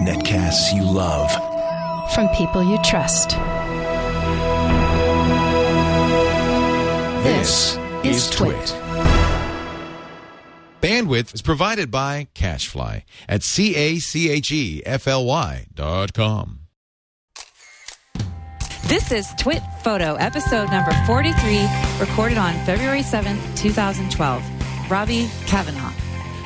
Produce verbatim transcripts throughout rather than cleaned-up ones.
Netcasts you love. From people you trust. This is TWiT. Bandwidth is provided by CacheFly at C-A-C-H-E-F-L-Y dot com. This is TWiT Photo, episode number forty-three, recorded on February seventh, twenty twelve. Robbie Cavanaugh.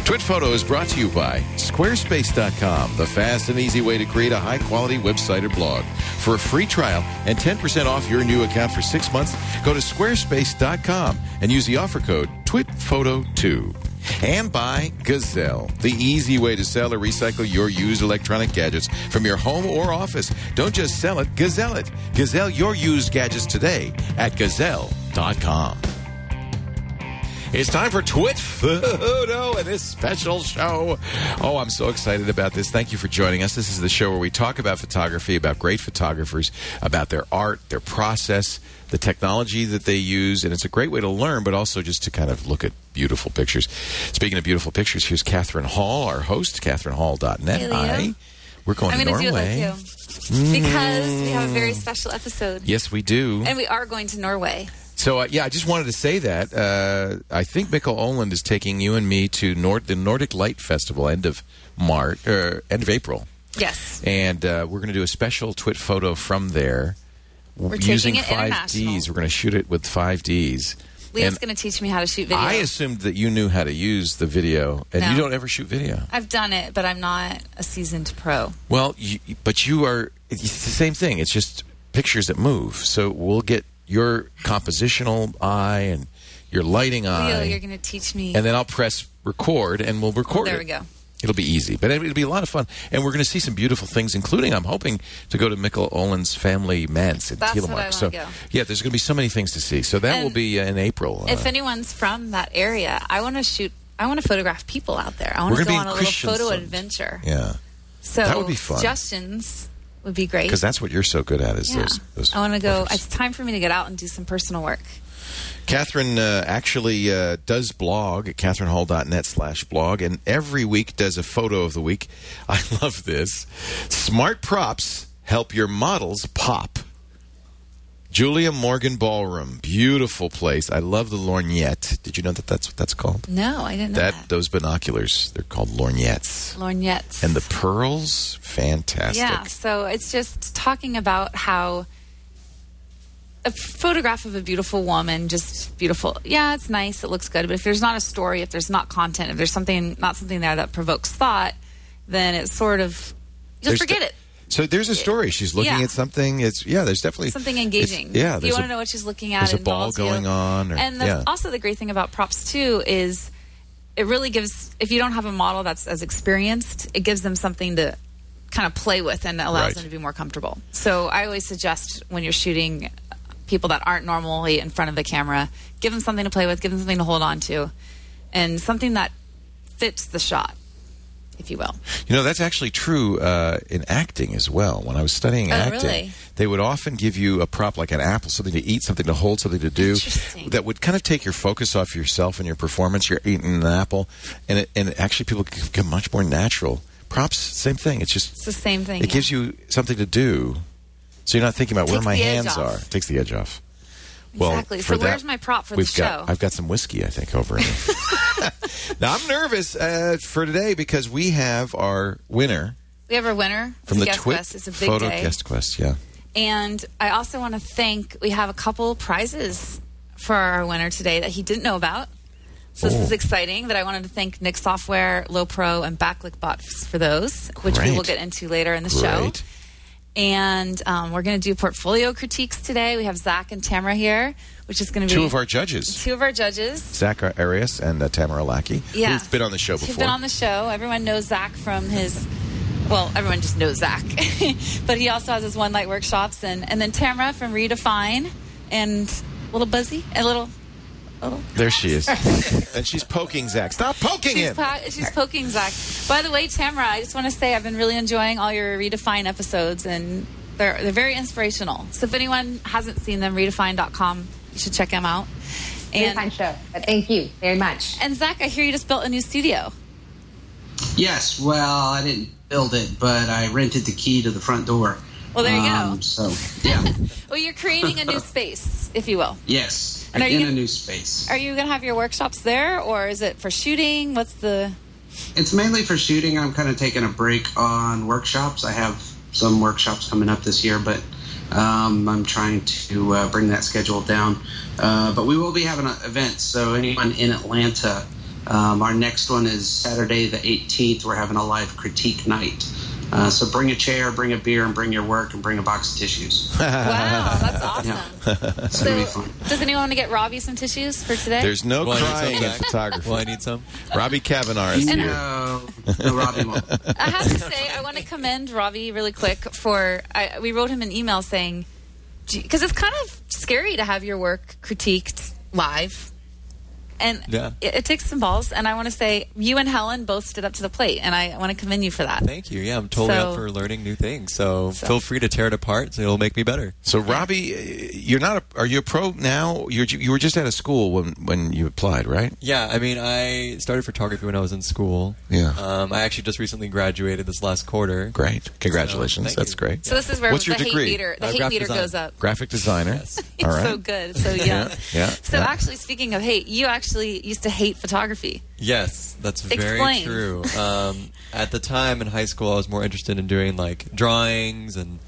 TWiT Photo is brought to you by Squarespace dot com, the fast and easy way to create a high-quality website or blog. For a free trial and ten percent off your new account for six months, go to Squarespace dot com and use the offer code T W I T Photo two. And by Gazelle, the easy way to sell or recycle your used electronic gadgets from your home or office. Don't just sell it, Gazelle it. Gazelle your used gadgets today at Gazelle dot com. It's time for TWiT Photo and this special show. Oh, I'm so excited about this. Thank you for joining us. This is the show where we talk about photography, about great photographers, about their art, their process, the technology that they use. And it's a great way to learn, but also just to kind of look at beautiful pictures. Speaking of beautiful pictures, here's Catherine Hall, our host, Catherine Hall dot net. Hey, Hi. We're going I'm to Norway. I'm going to do it with you. Mm. Because we have a very special episode. Yes, we do. And we are going to Norway. So, uh, yeah, I just wanted to say that. Uh, I think Mikkel Olin is taking you and me to Nord- the Nordic Light Festival end of March, er, end of April. Yes. And uh, we're going to do a special TWiT Photo from there. We're using five Ds. We're going to shoot it with five Ds. Leo's going to teach me how to shoot video. I assumed that you knew how to use the video, and no. You don't ever shoot video. I've done it, but I'm not a seasoned pro. Well, you, but you are... It's the same thing. It's just pictures that move. So we'll get... your compositional eye and your lighting eye. Leo, you're going to teach me. And then I'll press record and we'll record it. There we go. It'll be easy. But it'll be a lot of fun. And we're going to see some beautiful things, including I'm hoping to go to Mikkel Olin's family manse in Telemark. That's what I want to go. Yeah, there's going to be so many things to see. So that will be in April. If anyone's from that area, I want to shoot, I want to photograph people out there. I want to go on a little photo adventure. Yeah. So that would be fun. Suggestions would be great. Because that's what you're so good at is yeah. those, those I want to go. Workers. It's time for me to get out and do some personal work. Catherine uh, actually uh, does blog at Catherine Hall dot net slash blog, and every week does a photo of the week. I love this. Smart props help your models pop. Julia Morgan Ballroom, beautiful place. I love the lorgnette. Did you know that that's what that's called? No, I didn't know that. that. Those binoculars, they're called lorgnettes. Lorgnettes. And the pearls, fantastic. Yeah, so it's just talking about how a photograph of a beautiful woman, just beautiful. Yeah, it's nice, it looks good, but if there's not a story, if there's not content, if there's something, not something there that provokes thought, then it's sort of, you'll there's forget th- it. So there's a story. She's looking yeah. at something. It's yeah. There's definitely something engaging. Yeah. You want to know what she's looking at. There's a ball going you. on. Or, and the, yeah. also the great thing about props too is it really gives. If you don't have a model that's as experienced, it gives them something to kind of play with and allows right. them to be more comfortable. So I always suggest when you're shooting people that aren't normally in front of the camera, give them something to play with, give them something to hold on to, and something that fits the shot, if you will. You know, that's actually true uh, in acting as well. When I was studying oh, acting, really? They would often give you a prop like an apple, something to eat, something to hold, something to do that would kind of take your focus off yourself and your performance. You're eating an apple, and it, and actually people get much more natural. Props, same thing. It's just it's the same thing. It yeah. gives you something to do, so you're not thinking about where my hands are. It takes the edge off. Well, exactly. So that, where's my prop for the show? Got, I've got some whiskey, I think, over here. Now, I'm nervous uh, for today because we have our winner. We have our winner from the Guest Quest. It's a big photo day. Guest Quest, yeah. And I also want to thank, we have a couple prizes for our winner today that he didn't know about. So oh. this is exciting that I wanted to thank Nick Software, Lowepro, and Backlit Box for those, which Great. we will get into later in the Great. show. And um, we're going to do portfolio critiques today. We have Zach and Tamara here, which is going to be... Two of our judges. Two of our judges. Zach Arias and uh, Tamara Lackey. Yeah. Who've been on the show before. Who've been on the show. Everyone knows Zach from his... Well, everyone just knows Zach. But he also has his One Light workshops. And, and then Tamara from Redefine. And a little buzzy. A little... Oh. There she is. And she's poking Zach. Stop poking she's him. Po- she's poking Zach. By the way, Tamara, I just want to say I've been really enjoying all your Redefine episodes, and they're they're very inspirational. So if anyone hasn't seen them, redefine dot com, you should check them out. And, Redefine show. But thank you very much. And Zach, I hear you just built a new studio. Yes, well, I didn't build it, but I rented the key to the front door. Well, there you um, go. So, yeah. Well, you're creating a new space, if you will. Yes, and are in you gonna, a new space. Are you going to have your workshops there, or is it for shooting? What's the... It's mainly for shooting. I'm kind of taking a break on workshops. I have some workshops coming up this year, but um, I'm trying to uh, bring that schedule down. Uh, but we will be having events, so anyone in Atlanta... Um, our next one is Saturday the eighteenth. We're having a live critique night. Uh, so bring a chair, bring a beer, and bring your work, and bring a box of tissues. Wow, that's awesome. Yeah. So, so does anyone want to get Robbie some tissues for today? There's no well, crying in photography. Well, I need some. Robbie Cavanaugh is and here. No, no Robbie won't. I have to say, I want to commend Robbie really quick for, I, we wrote him an email saying, because it's kind of scary to have your work critiqued live. And yeah. it, it takes some balls. And I want to say, you and Helen both stood up to the plate. And I want to commend you for that. Thank you. Yeah, I'm totally so, up for learning new things. So, so feel free to tear it apart. So it'll make me better. So, yeah. Robbie, you're not a, are you a pro now? You're, you were just out of school when, when you applied, right? Yeah. I mean, I started photography when I was in school. Yeah. Um, I actually just recently graduated this last quarter. Great. Congratulations. So, that's you. Great. So, this is where What's the your degree? hate meter, the uh, hate meter design. goes up. Graphic designer. Yes. All right. So good. So young. yeah. yeah. So, yeah. actually, speaking of hate, you actually. Actually used to hate photography. Yes, that's very Explain. true. Um, at the time in high school, I was more interested in doing like drawings and,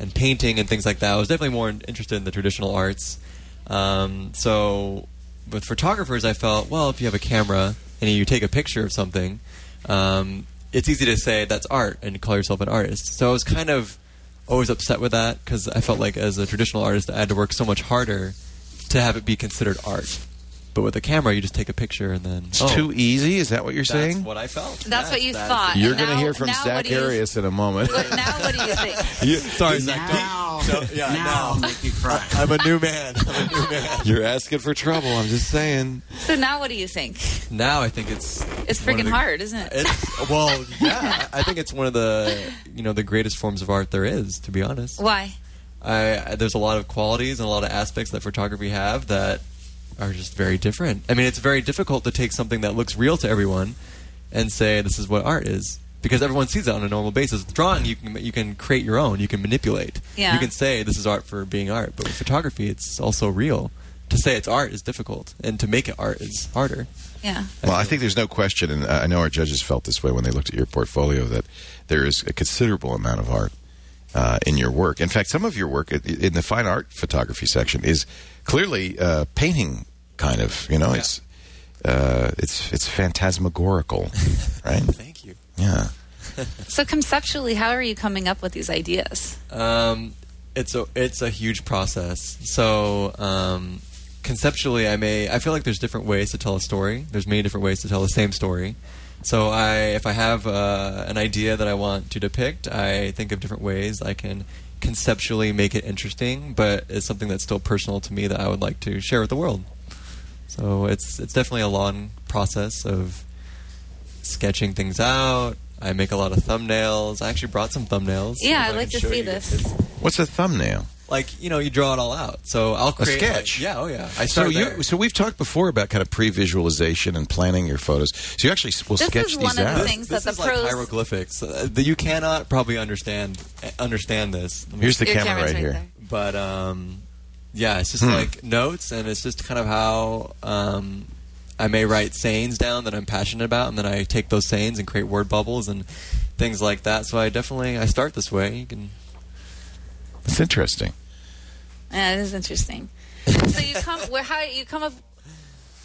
and painting and things like that. I was definitely more interested in the traditional arts. Um, so with photographers, I felt, well, if you have a camera and you take a picture of something, um, it's easy to say that's art and call yourself an artist. So I was kind of always upset with that because I felt like as a traditional artist, I had to work so much harder to have it be considered art. But with a camera, you just take a picture and then... It's oh, too easy? Is that what you're that's saying? That's what I felt. That's yes, what you that's thought. You're going to hear from Zach Arias in a moment. What, now what do you think? you, sorry, Zach. Now. No, yeah, now. Now. Make you cry. I'm a new man. I'm a new man. You're asking for trouble. I'm just saying. So now what do you think? Now I think it's... It's freaking the, hard, isn't it? It's, well, yeah. I think it's one of the, you know, the greatest forms of art there is, to be honest. Why? I, there's a lot of qualities and a lot of aspects that photography have that... are just very different. I mean, it's very difficult to take something that looks real to everyone and say this is what art is because everyone sees it on a normal basis. With drawing, you can you can create your own, you can manipulate. Yeah. You can say this is art for being art, but with photography, it's also real. To say it's art is difficult, and to make it art is harder. Yeah. Well, I think there's no question, and I know our judges felt this way when they looked at your portfolio, that there is a considerable amount of art uh, in your work. In fact, some of your work in the fine art photography section is clearly uh, painting. Kind of, you know, yeah. it's uh, it's it's phantasmagorical, right? Thank you. Yeah. So conceptually, how are you coming up with these ideas? Um, it's a it's a huge process. So um, conceptually, I may I feel like there's different ways to tell a story. There's many different ways to tell the same story. So I if I have uh, an idea that I want to depict, I think of different ways I can conceptually make it interesting, but it's something that's still personal to me that I would like to share with the world. So it's it's definitely a long process of sketching things out. I make a lot of thumbnails. I actually brought some thumbnails. Yeah, I'd like to see this. What's a thumbnail? Like, you know, you draw it all out. So I'll create... A sketch? Like, yeah, oh yeah. I so, you, so we've talked before about kind of pre-visualization and planning your photos. So you actually will this sketch these out. This is one of the things this, that this the pros... This is like hieroglyphics. Uh, the, you cannot probably understand understand this. Here's the camera right, right here. There. But... um Yeah, it's just hmm. like notes, and it's just kind of how um, I may write sayings down that I'm passionate about, and then I take those sayings and create word bubbles and things like that. So I definitely I start this way. You can. That's interesting. Yeah, it is interesting. So you come where how you come up?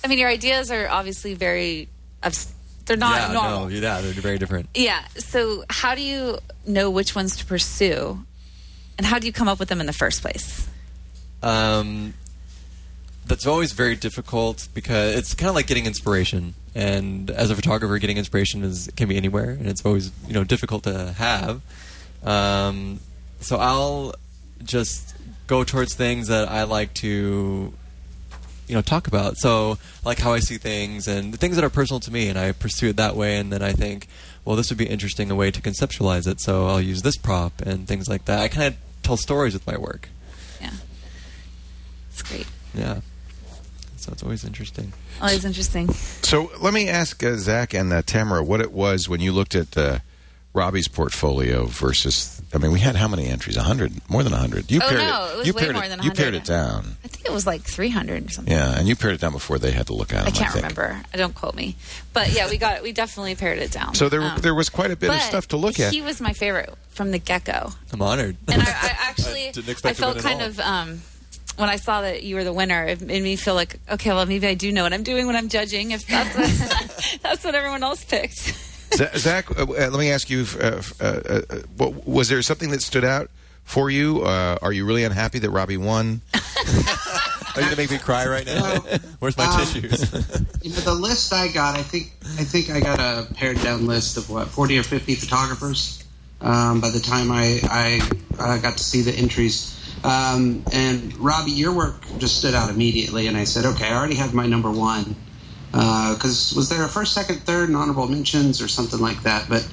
I mean, your ideas are obviously very. They're not yeah, normal. No, yeah, they're very different. Yeah. So how do you know which ones to pursue, and how do you come up with them in the first place? Um, that's always very difficult because it's kind of like getting inspiration, and as a photographer, getting inspiration is can be anywhere, and it's always you know difficult to have. Um, so I'll just go towards things that I like to, you know, talk about. So like how I see things and the things that are personal to me, and I pursue it that way. And then I think, well, this would be interesting a way to conceptualize it. So I'll use this prop and things like that. I kind of tell stories with my work. Yeah. Great. Yeah. So That's always interesting. Always interesting. So let me ask uh, Zach and uh, Tamara what it was when you looked at uh, Robbie's portfolio versus, I mean, we had how many entries? one hundred? More than one hundred. You oh, paired no. It, it was you way more it, than one hundred. You pared it down. I think it was like three hundred or something. Yeah, and you pared it down before they had to look at it. I can't I remember. I don't quote me. But yeah, we got we definitely pared it down. So there um, there was quite a bit of stuff to look at. He was my favorite from the get-go. I'm honored. And I, I actually, I, didn't expect I felt to win kind of... Um, when I saw that you were the winner, it made me feel like, okay, well, maybe I do know what I'm doing when I'm judging, if that's what, that's what everyone else picked. Zach, uh, let me ask you, uh, uh, uh, what, was there something that stood out for you? Uh, are you really unhappy that Robbie won? Are you going to make me cry right now? No. Where's my um, tissues? You know, the list I got, I think I think I got a pared-down list of, what, forty or fifty photographers um, by the time I, I uh, got to see the entries. Um, and Robbie, your work just stood out immediately, and I said, okay, I already have my number one, because uh, was there a first, second, third, and honorable mentions or something like that, but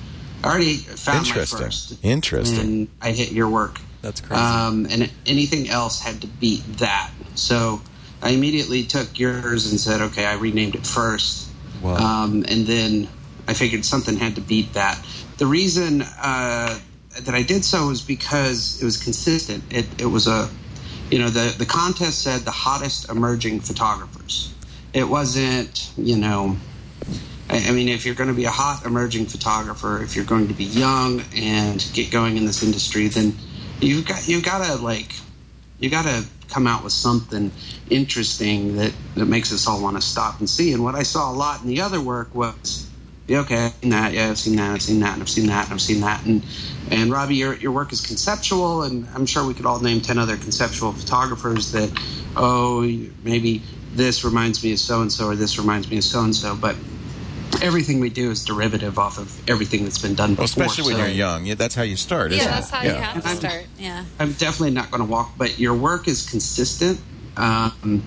I already found my first. Interesting. And I hit your work. That's crazy. Um, and anything else had to beat that. So I immediately took yours and said, okay, I renamed it first. Wow. Um, and then I figured something had to beat that. The reason... Uh, that I did so was because it was consistent. It, it was a, you know, the, the contest said the hottest emerging photographers. It wasn't, you know, I, I mean, if you're going to be a hot emerging photographer, if you're going to be young and get going in this industry, then you've got, you've got to like, you got to come out with something interesting that, that makes us all want to stop and see. And what I saw a lot in the other work was, okay, I've seen that, yeah, I've seen that, I've seen that, and I've seen that, and I've seen that. And, and Robbie, your your work is conceptual, and I'm sure we could all name ten other conceptual photographers that, oh, maybe this reminds me of so-and-so or this reminds me of so-and-so. But everything we do is derivative off of everything that's been done before. Well, especially when so. You're young. Yeah, that's how you start, isn't it? Yeah, that's how yeah. you have to start, yeah. I'm definitely not going to walk, but your work is consistent. Um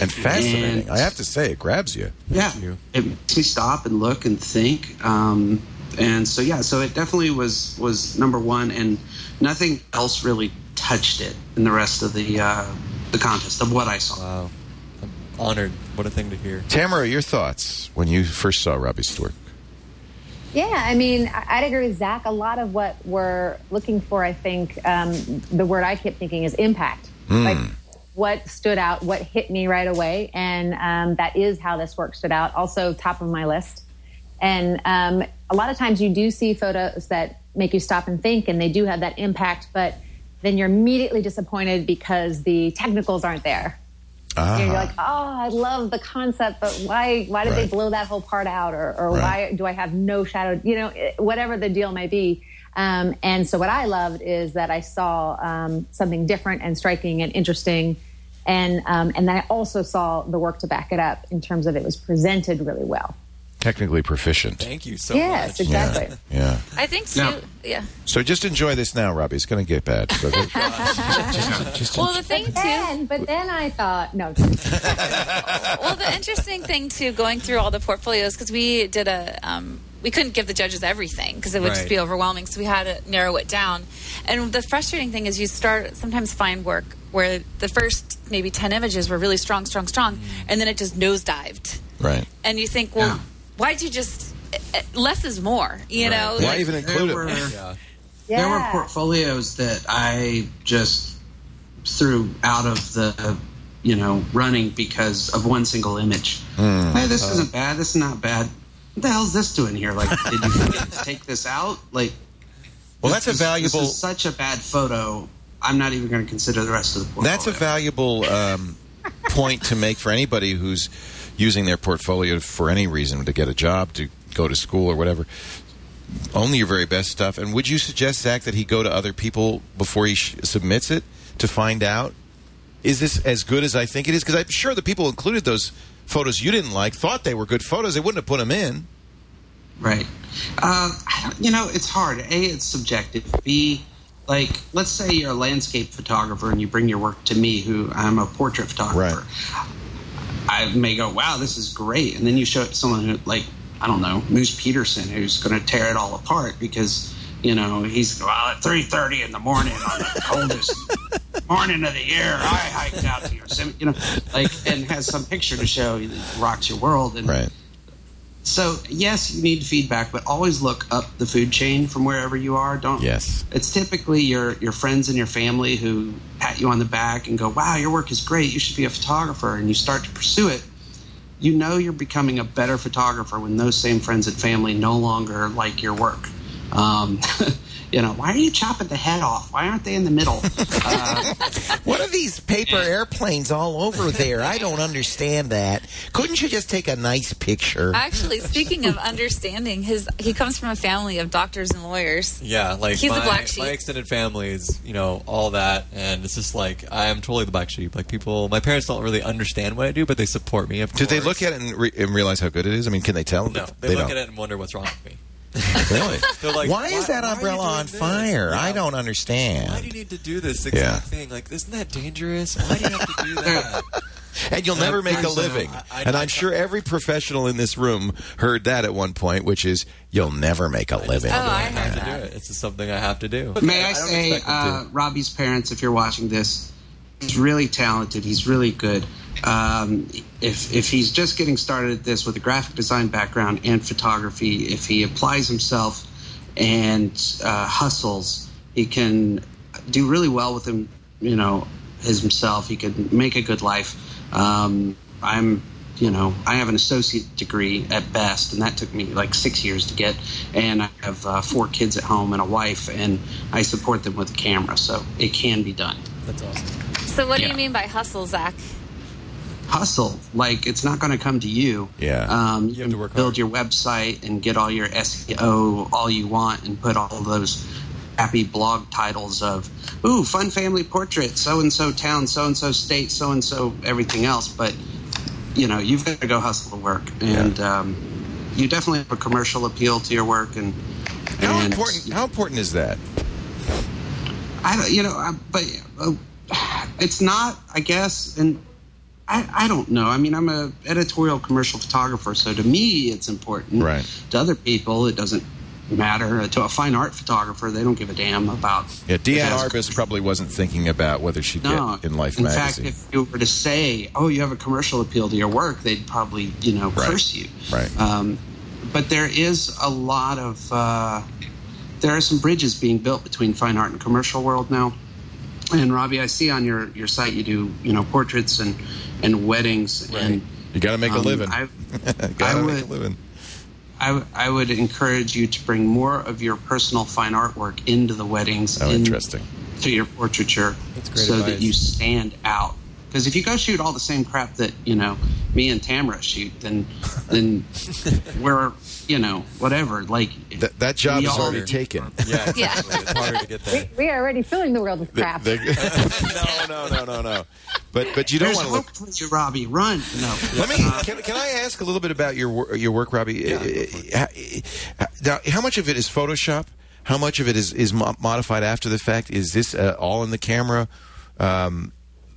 And fascinating. And, I have to say, it grabs you. Yeah. You. It makes me stop and look and think. Um, and so, yeah, so it definitely was, was number one, and nothing else really touched it in the rest of the uh, the contest of what I saw. Wow. I'm honored. What a thing to hear. Tamara, your thoughts when you first saw Robbie's work? Yeah, I mean, I'd agree with Zach. A lot of what we're looking for, I think, um, the word I kept thinking is impact. Mm. Like, what stood out, what hit me right away, and um, that is how this work stood out. Also, top of my list. And um, a lot of times you do see photos that make you stop and think, and they do have that impact, but then you're immediately disappointed because the technicals aren't there. Uh-huh. You're like, oh, I love the concept, but why Why did right. they blow that whole part out? Or, or right. why do I have no shadow? You know, whatever the deal may be. Um, and so what I loved is that I saw um, something different and striking and interesting. And um, and then I also saw the work to back it up in terms of it was presented really well. Technically proficient. Thank you so yes, much. Yes, exactly. Yeah. yeah. I think so. Now, yeah. So just enjoy this now, Robbie. It's going to get bad. So just, just, just well, the thing, but too. Then, but then I thought, no. Well, the interesting thing, too, going through all the portfolios, because we did a... Um, we couldn't give the judges everything because it would right. just be overwhelming. So we had to narrow it down. And the frustrating thing is you start sometimes find work where the first maybe ten images were really strong, strong, strong. Mm. And then it just nosedived. Right. And you think, well, yeah. why'd you just... Less is more, you right. know? Why like, even include there it? Were, yeah. Yeah. There were portfolios that I just threw out of the... You know, running because of one single image. Mm. Hey, this uh, isn't bad. This is not bad. What the hell's this doing here? Like, did you forget to take this out? Like, well, that's a valuable. This is such a bad photo. I'm not even going to consider the rest of the portfolio. That's a valuable um, point to make for anybody who's using their portfolio for any reason, to get a job, to go to school, or whatever. Only your very best stuff. And would you suggest, Zach, that he go to other people before he sh- submits it to find out, is this as good as I think it is? Because I'm sure the people included those photos you didn't like thought they were good photos. They wouldn't have put them in. Right. Uh, I don't, you know, it's hard. A, it's subjective. B, like, let's say you're a landscape photographer and you bring your work to me, who I'm a portrait photographer. Right. I may go, wow, this is great. And then you show it to someone who, like, I don't know, Moose Peterson, who's going to tear it all apart because, you know, he's, well, at three thirty in the morning on the coldest morning of the year, I hiked out to Yosemite, you know, like, and has some picture to show that rocks your world. And right. So, yes, you need feedback, but always look up the food chain from wherever you are. Don't. Yes. It's typically your, your friends and your family who pat you on the back and go, wow, your work is great. You should be a photographer. And you start to pursue it. You know you're becoming a better photographer when those same friends and family no longer like your work. Um, you know, why are you chopping the head off? Why aren't they in the middle? Uh, what are these paper airplanes all over there? I don't understand that. Couldn't you just take a nice picture? Actually, speaking of understanding, his he comes from a family of doctors and lawyers. Yeah, like he's my, a black sheep. My extended family is, you know, all that, and it's just like I am totally the black sheep. Like people, my parents don't really understand what I do, but they support me. Of course. Do they look at it and, re- and realize how good it is? I mean, can they tell? No, they, they look don't. at it and wonder what's wrong with me. Really? Like, why, why is that umbrella on this? fire? Yeah. I don't understand. Why do you need to do this exact yeah. thing? Like, isn't that dangerous? Why do you have to do that? And you'll never make a living. I, I, and I'm sure every professional in this room heard that at one point, which is, you'll never make a living. Oh, I have to do it. It's something I have to do. Okay. May I, I say, uh, Robbie's parents, if you're watching this, he's really talented. He's really good. Um, if if he's just getting started at this with a graphic design background and photography, if he applies himself and uh, hustles, he can do really well with him. You know, his himself. He could make a good life. Um, I'm, you know, I have an associate degree at best, and that took me like six years to get. And I have uh, four kids at home and a wife, and I support them with a camera, so it can be done. That's awesome. So, what yeah. do you mean by hustle, Zach? Hustle, like it's not going to come to you. Yeah, um, you, you have to work build hard. Your website and get all your S E O all you want, and put all those happy blog titles of "Ooh, fun family portrait," so and so town, so and so state, so and so everything else. But you know, you've got to go hustle to work, and yeah. um, you definitely have a commercial appeal to your work. And how and, important? How important is that? I don't, you know, I, but uh, it's not. I guess and. I, I don't know. I mean, I'm an editorial commercial photographer, so to me it's important. Right. To other people, it doesn't matter. To a fine art photographer, they don't give a damn about... Yeah, Diane Arbus probably wasn't thinking about whether she'd no, get in Life in magazine. In fact, if you were to say, oh, you have a commercial appeal to your work, they'd probably, you know, right. curse you. Right. Um, but there is a lot of... Uh, there are some bridges being built between fine art and commercial world now. And Robbie, I see on your, your site you do, you know, portraits and, and weddings. Right. And you got to make um, a living. I, gotta I would, make a living. I, I would encourage you to bring more of your personal fine artwork into the weddings. Oh, in, interesting. To your portraiture. That's great so advice. That you stand out. Because if you go shoot all the same crap that, you know, me and Tamara shoot, then then we're, you know, whatever. Like Th- that job is already are, taken. Yeah, yeah. It's harder to get there. We, we are already filling the world with crap. The, the, no, no, no, no, no. But but you don't want to look. There's hope for you, Robbie. Run. No. Let me. Can, can I ask a little bit about your your work, Robbie? Yeah, uh, now, how much of it is Photoshop? How much of it is is modified after the fact? Is this uh, all in the camera? Um,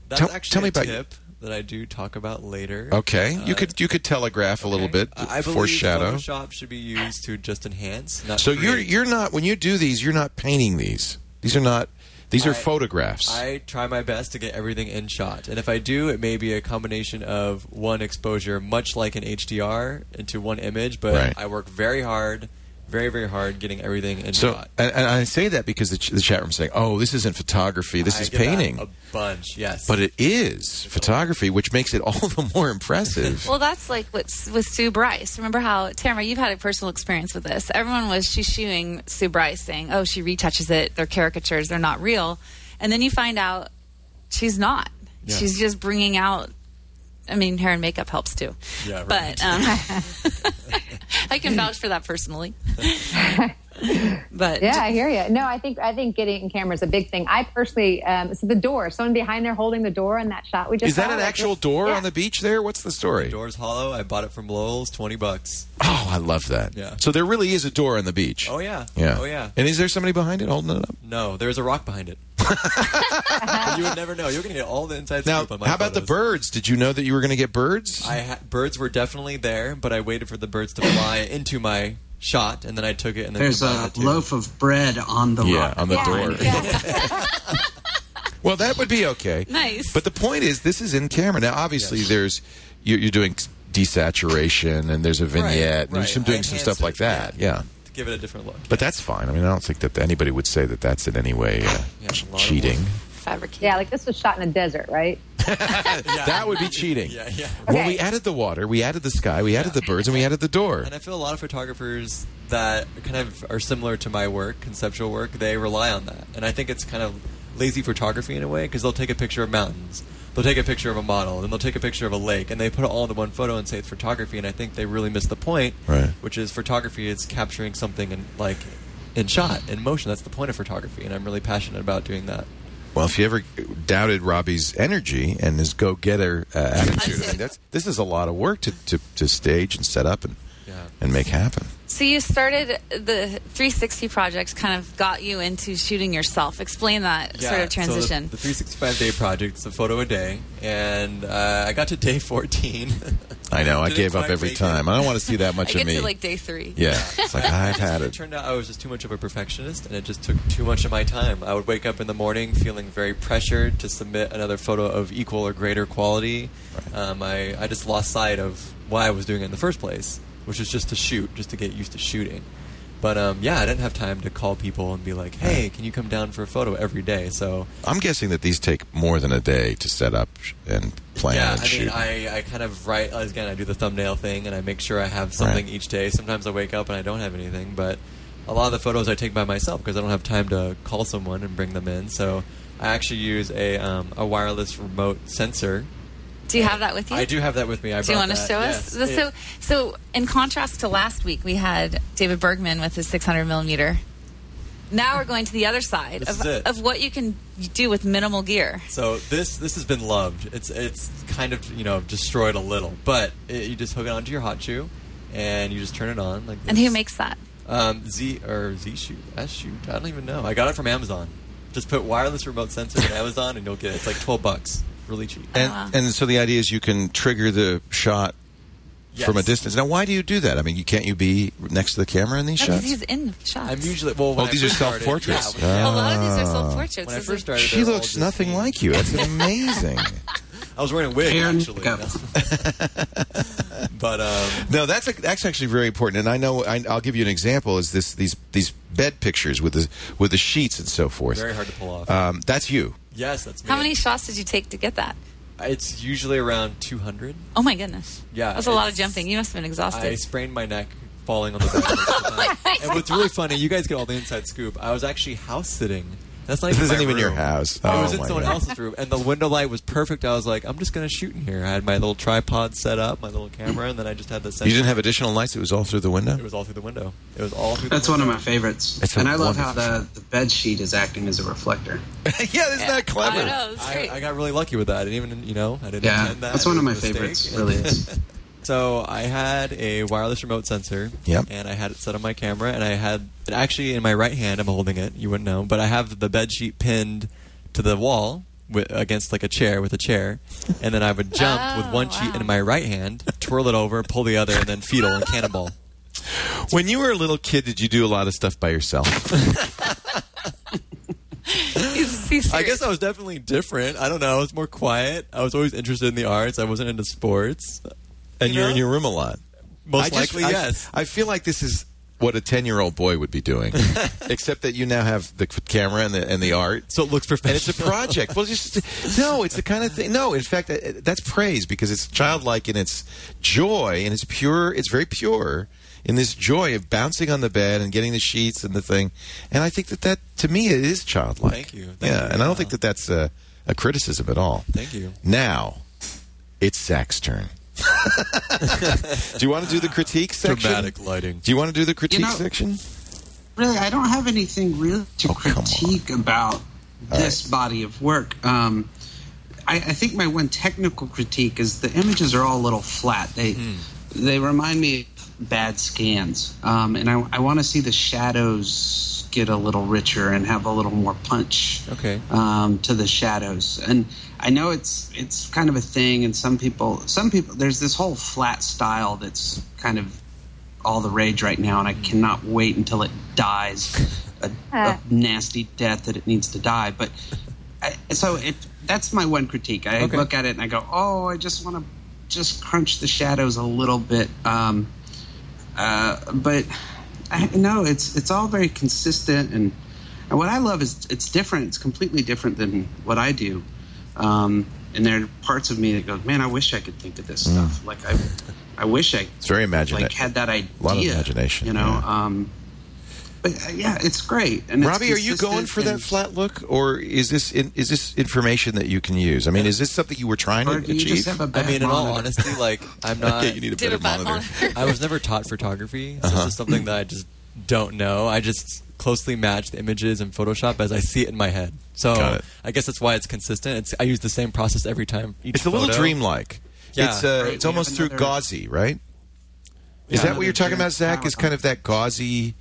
That's tell, actually tell me a about tip that I do talk about later. Okay. Uh, you could you could telegraph a little okay. bit, I believe foreshadow. Photoshop should be used to just enhance. Not so create. you're you're not when you do these, you're not painting these. These are not these I, are photographs. I try my best to get everything in shot, and if I do, it may be a combination of one exposure, much like an H D R, into one image. But right. I work very hard. Very, very hard getting everything in so, shot. And, and I say that because the, ch- the chat room's saying, oh, this isn't photography, this I is get painting. That a bunch, yes. But it is it's photography, cool. which makes it all the more impressive. Well, that's like what's with Sue Bryce. Remember how, Tamara, you've had a personal experience with this. Everyone was shooing Sue Bryce saying, oh, she retouches it, they're caricatures, they're not real. And then you find out she's not. Yeah. She's just bringing out, I mean, hair and makeup helps too. Yeah, right. But um, I can vouch for that personally. But yeah, I hear you. No, I think I think getting in camera is a big thing. I personally, um, so the door, someone behind there holding the door in that shot we just. Is that saw, an like actual this, door yeah. on the beach there? What's the story? The door's hollow. I bought it from Lowell's, twenty bucks. Oh, I love that. Yeah. So there really is a door on the beach. Oh yeah. Yeah. Oh yeah. And is there somebody behind it holding it up? No, there's a rock behind it. You would never know. You're going to get all the inside scoop on my how about photos. The birds? Did you know that you were going to get birds? I ha- birds were definitely there, but I waited for the birds to fly into my shot, and then I took it. And then there's a loaf of bread on the yeah, rock. on the yeah. door. Yeah. Well, that would be okay. Nice. But the point is, this is in camera. Now, obviously, yes. there's you're, you're doing desaturation, and there's a vignette, right, and right. you're doing I some stuff it, like that. Yeah. yeah. To give it a different look. But that's fine. I mean, I don't think that anybody would say that that's in any way uh, yeah, cheating. Fabricated. Yeah, like this was shot in a desert, right? That would be cheating. Yeah, yeah. Okay. Well, we added the water, we added the sky, we added yeah. the birds, and we added the door. And I feel a lot of photographers that kind of are similar to my work, conceptual work, they rely on that. And I think it's kind of lazy photography in a way, because they'll take a picture of mountains, they'll take a picture of a model, and they'll take a picture of a lake, and they put it all into one photo and say it's photography, and I think they really miss the point, right. which is photography is capturing something in, like, in shot, in motion. That's the point of photography, and I'm really passionate about doing that. Well, if you ever doubted Robbie's energy and his go-getter uh, attitude, I mean, that's, this is a lot of work to, to, to stage and set up and yeah. and make happen. So you started the three sixty projects, kind of got you into shooting yourself. Explain that yeah, sort of transition. So the, the three sixty-five day project, it's a photo a day, and uh, I got to day fourteen. I know. I gave up every time. I don't want to see that much of me. I get to like day three. Yeah. It's like, I've had it. It turned out I was just too much of a perfectionist, and it just took too much of my time. I would wake up in the morning feeling very pressured to submit another photo of equal or greater quality. Right. Um, I, I just lost sight of why I was doing it in the first place, which is just to shoot, just to get used to shooting. But, um, yeah, I didn't have time to call people and be like, hey, can you come down for a photo every day? So I'm guessing that these take more than a day to set up and plan yeah, and I shoot. Yeah, I mean, I kind of write, again, I do the thumbnail thing, and I make sure I have something right. each day. Sometimes I wake up and I don't have anything, but a lot of the photos I take by myself because I don't have time to call someone and bring them in. So I actually use a um, a wireless remote sensor. Do you have that with you? I do have that with me. I do you want to that. show us? Yes. So, so in contrast to last week, we had David Bergman with his six hundred millimeter. Now we're going to the other side of, of what you can do with minimal gear. So this this has been loved. It's it's kind of, you know, destroyed a little, but it, you just hook it onto your hot shoe and you just turn it on like this. And who makes that? Um, Z or Z shoot, S shoot. I don't even know. I got it from Amazon. Just put wireless remote sensor on Amazon and you'll get it. It's like twelve bucks. Really cheap. And, oh, wow. and so the idea is you can trigger the shot yes. from a distance. Now, why do you do that? I mean, you can't you be next to the camera in these no, shots? Because he's in the shots. I'm usually... Well, oh, these are self-portraits. Yeah, yeah. A lot of these are self-portraits. When I first started, she looks nothing seen. like you. That's amazing. I was wearing a wig, and actually. But um, no, that's a, that's actually very important. And I know I, I'll give you an example. Is this these these bed pictures with the with the sheets and so forth? Very hard to pull off. Um, that's you. Yes, that's me. How many shots did you take to get that? It's usually around two hundred. Oh, my goodness. Yeah. That's a lot of jumping. You must have been exhausted. I sprained my neck falling on the bed. Oh, and what's really funny, you guys get all the inside scoop. I was actually house-sitting. That's not even This isn't even room. your house. Oh, I was in someone God. else's room, and the window light was perfect. I was like, I'm just going to shoot in here. I had my little tripod set up, my little camera, and then I just had the set. You didn't have additional lights? It was all through the window? It was all through the window. It was all through That's the window. That's one of my favorites. That's and I love how the, the bed sheet is acting as a reflector. yeah, isn't that clever? I know. I, I got really lucky with that. I didn't even, you know, I didn't yeah, intend that. That's one of my mistake. favorites. It really is. So I had a wireless remote sensor, yep. and I had it set on my camera, and I had it actually in my right hand. I'm holding it. You wouldn't know, but I have the bed sheet pinned to the wall with, against like a chair with a chair, and then I would jump oh, with one wow. sheet in my right hand, twirl it over, pull the other, and then fetal and cannonball. When you were a little kid, did you do a lot of stuff by yourself? He's, he's I guess I was definitely different. I don't know. I was more quiet. I was always interested in the arts. I wasn't into sports. And you know? You're in your room a lot. Most I likely, just, yes. I, I feel like this is what a ten-year-old boy would be doing, except that you now have the camera and the, and the art. So it looks professional. And it's a project. Well, just no, it's the kind of thing. No, in fact, that's praise because it's childlike in its joy and it's pure. It's very pure in this joy of bouncing on the bed and getting the sheets and the thing. And I think that that, to me, it is childlike. Thank you. Thank yeah, you. And I don't think that that's a, a criticism at all. Thank you. Now, it's Zach's turn. Do you want to do the critique section? Dramatic lighting. Do you want to do the critique you know, section? Really, I don't have anything really to oh, critique about All this right. body of work. Um, I, I think my one technical critique is the images are all a little flat. They mm. they remind me of bad scans, um, and I, I want to see the shadows get a little richer and have a little more punch. Okay. Um, to the shadows and. I know it's it's kind of a thing, and some people some people there's this whole flat style that's kind of all the rage right now, and I cannot wait until it dies a, a nasty death that it needs to die. But I, And so it that's my one critique. I okay. look at it and I go, oh, I just want to just crunch the shadows a little bit. Um, uh, but I, no, it's it's all very consistent. And, and what I love is it's different. It's completely different than what I do. Um, and there are parts of me that go, man, I wish I could think of this mm. stuff. Like I, I wish I. It's very imaginative. Like had that idea. A lot of imagination. You know. Yeah. Um, But yeah, it's great. And Robbie, it's are you going for that flat look, or is this in, is this information that you can use? I mean, is this something you were trying or to do you achieve? Just have a bad I mean, in monitor. all honesty, like I'm not. Okay, you need a better a monitor. monitor. I was never taught photography. So uh-huh. This is something that I just don't know. I just closely match the images in Photoshop as I see it in my head. So I guess that's why it's consistent. It's, I use the same process every time. Each it's photo. a little dreamlike. Yeah, it's, uh, right, it's almost another, through gauzy, right? Yeah, is that what you're talking about, Zach? Is kind of that gauzy.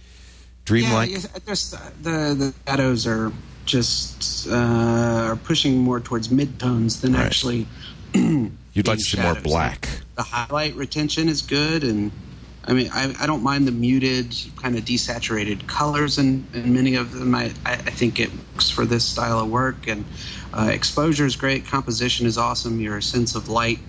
Dreamlike. Yeah, just the, the shadows are just uh, are pushing more towards mid tones than right. actually. You'd like to see more black. Like, the highlight retention is good, and I mean, I, I don't mind the muted, kind of desaturated colors, and, and many of them. I, I think it works for this style of work, and uh, exposure is great. Composition is awesome. Your sense of light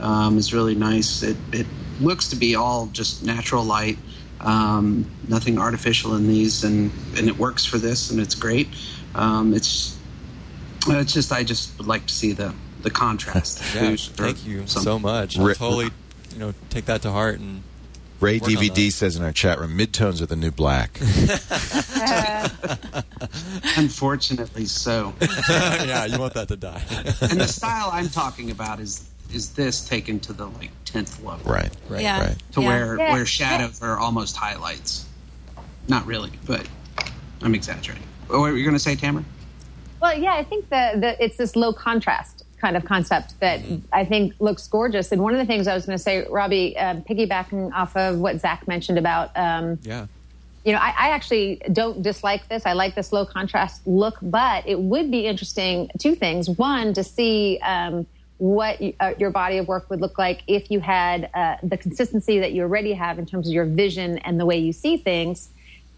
um, is really nice. It it looks to be all just natural light. Um, nothing artificial in these, and, and it works for this, and it's great. Um, it's it's just I just would like to see the the contrast. yeah, thank you something. so much. I'll totally, you know, take that to heart. And Ray D V D says in our chat room, midtones are the new black. Unfortunately, so. yeah, you want that to die. and the style I'm talking about is. Is this taken to the like tenth level? Right, right, yeah. right. To yeah. where yeah. where shadows yeah. are almost highlights. Not really, but I'm exaggerating. What were you going to say, Tamara? Well, yeah, I think the, the it's this low contrast kind of concept that mm-hmm. I think looks gorgeous. And one of the things I was going to say, Robbie, uh, piggybacking off of what Zach mentioned about, um, yeah, you know, I, I actually don't dislike this. I like this low contrast look, but it would be interesting. Two things: one, to see. Um, what you, uh, your body of work would look like if you had uh, the consistency that you already have in terms of your vision and the way you see things,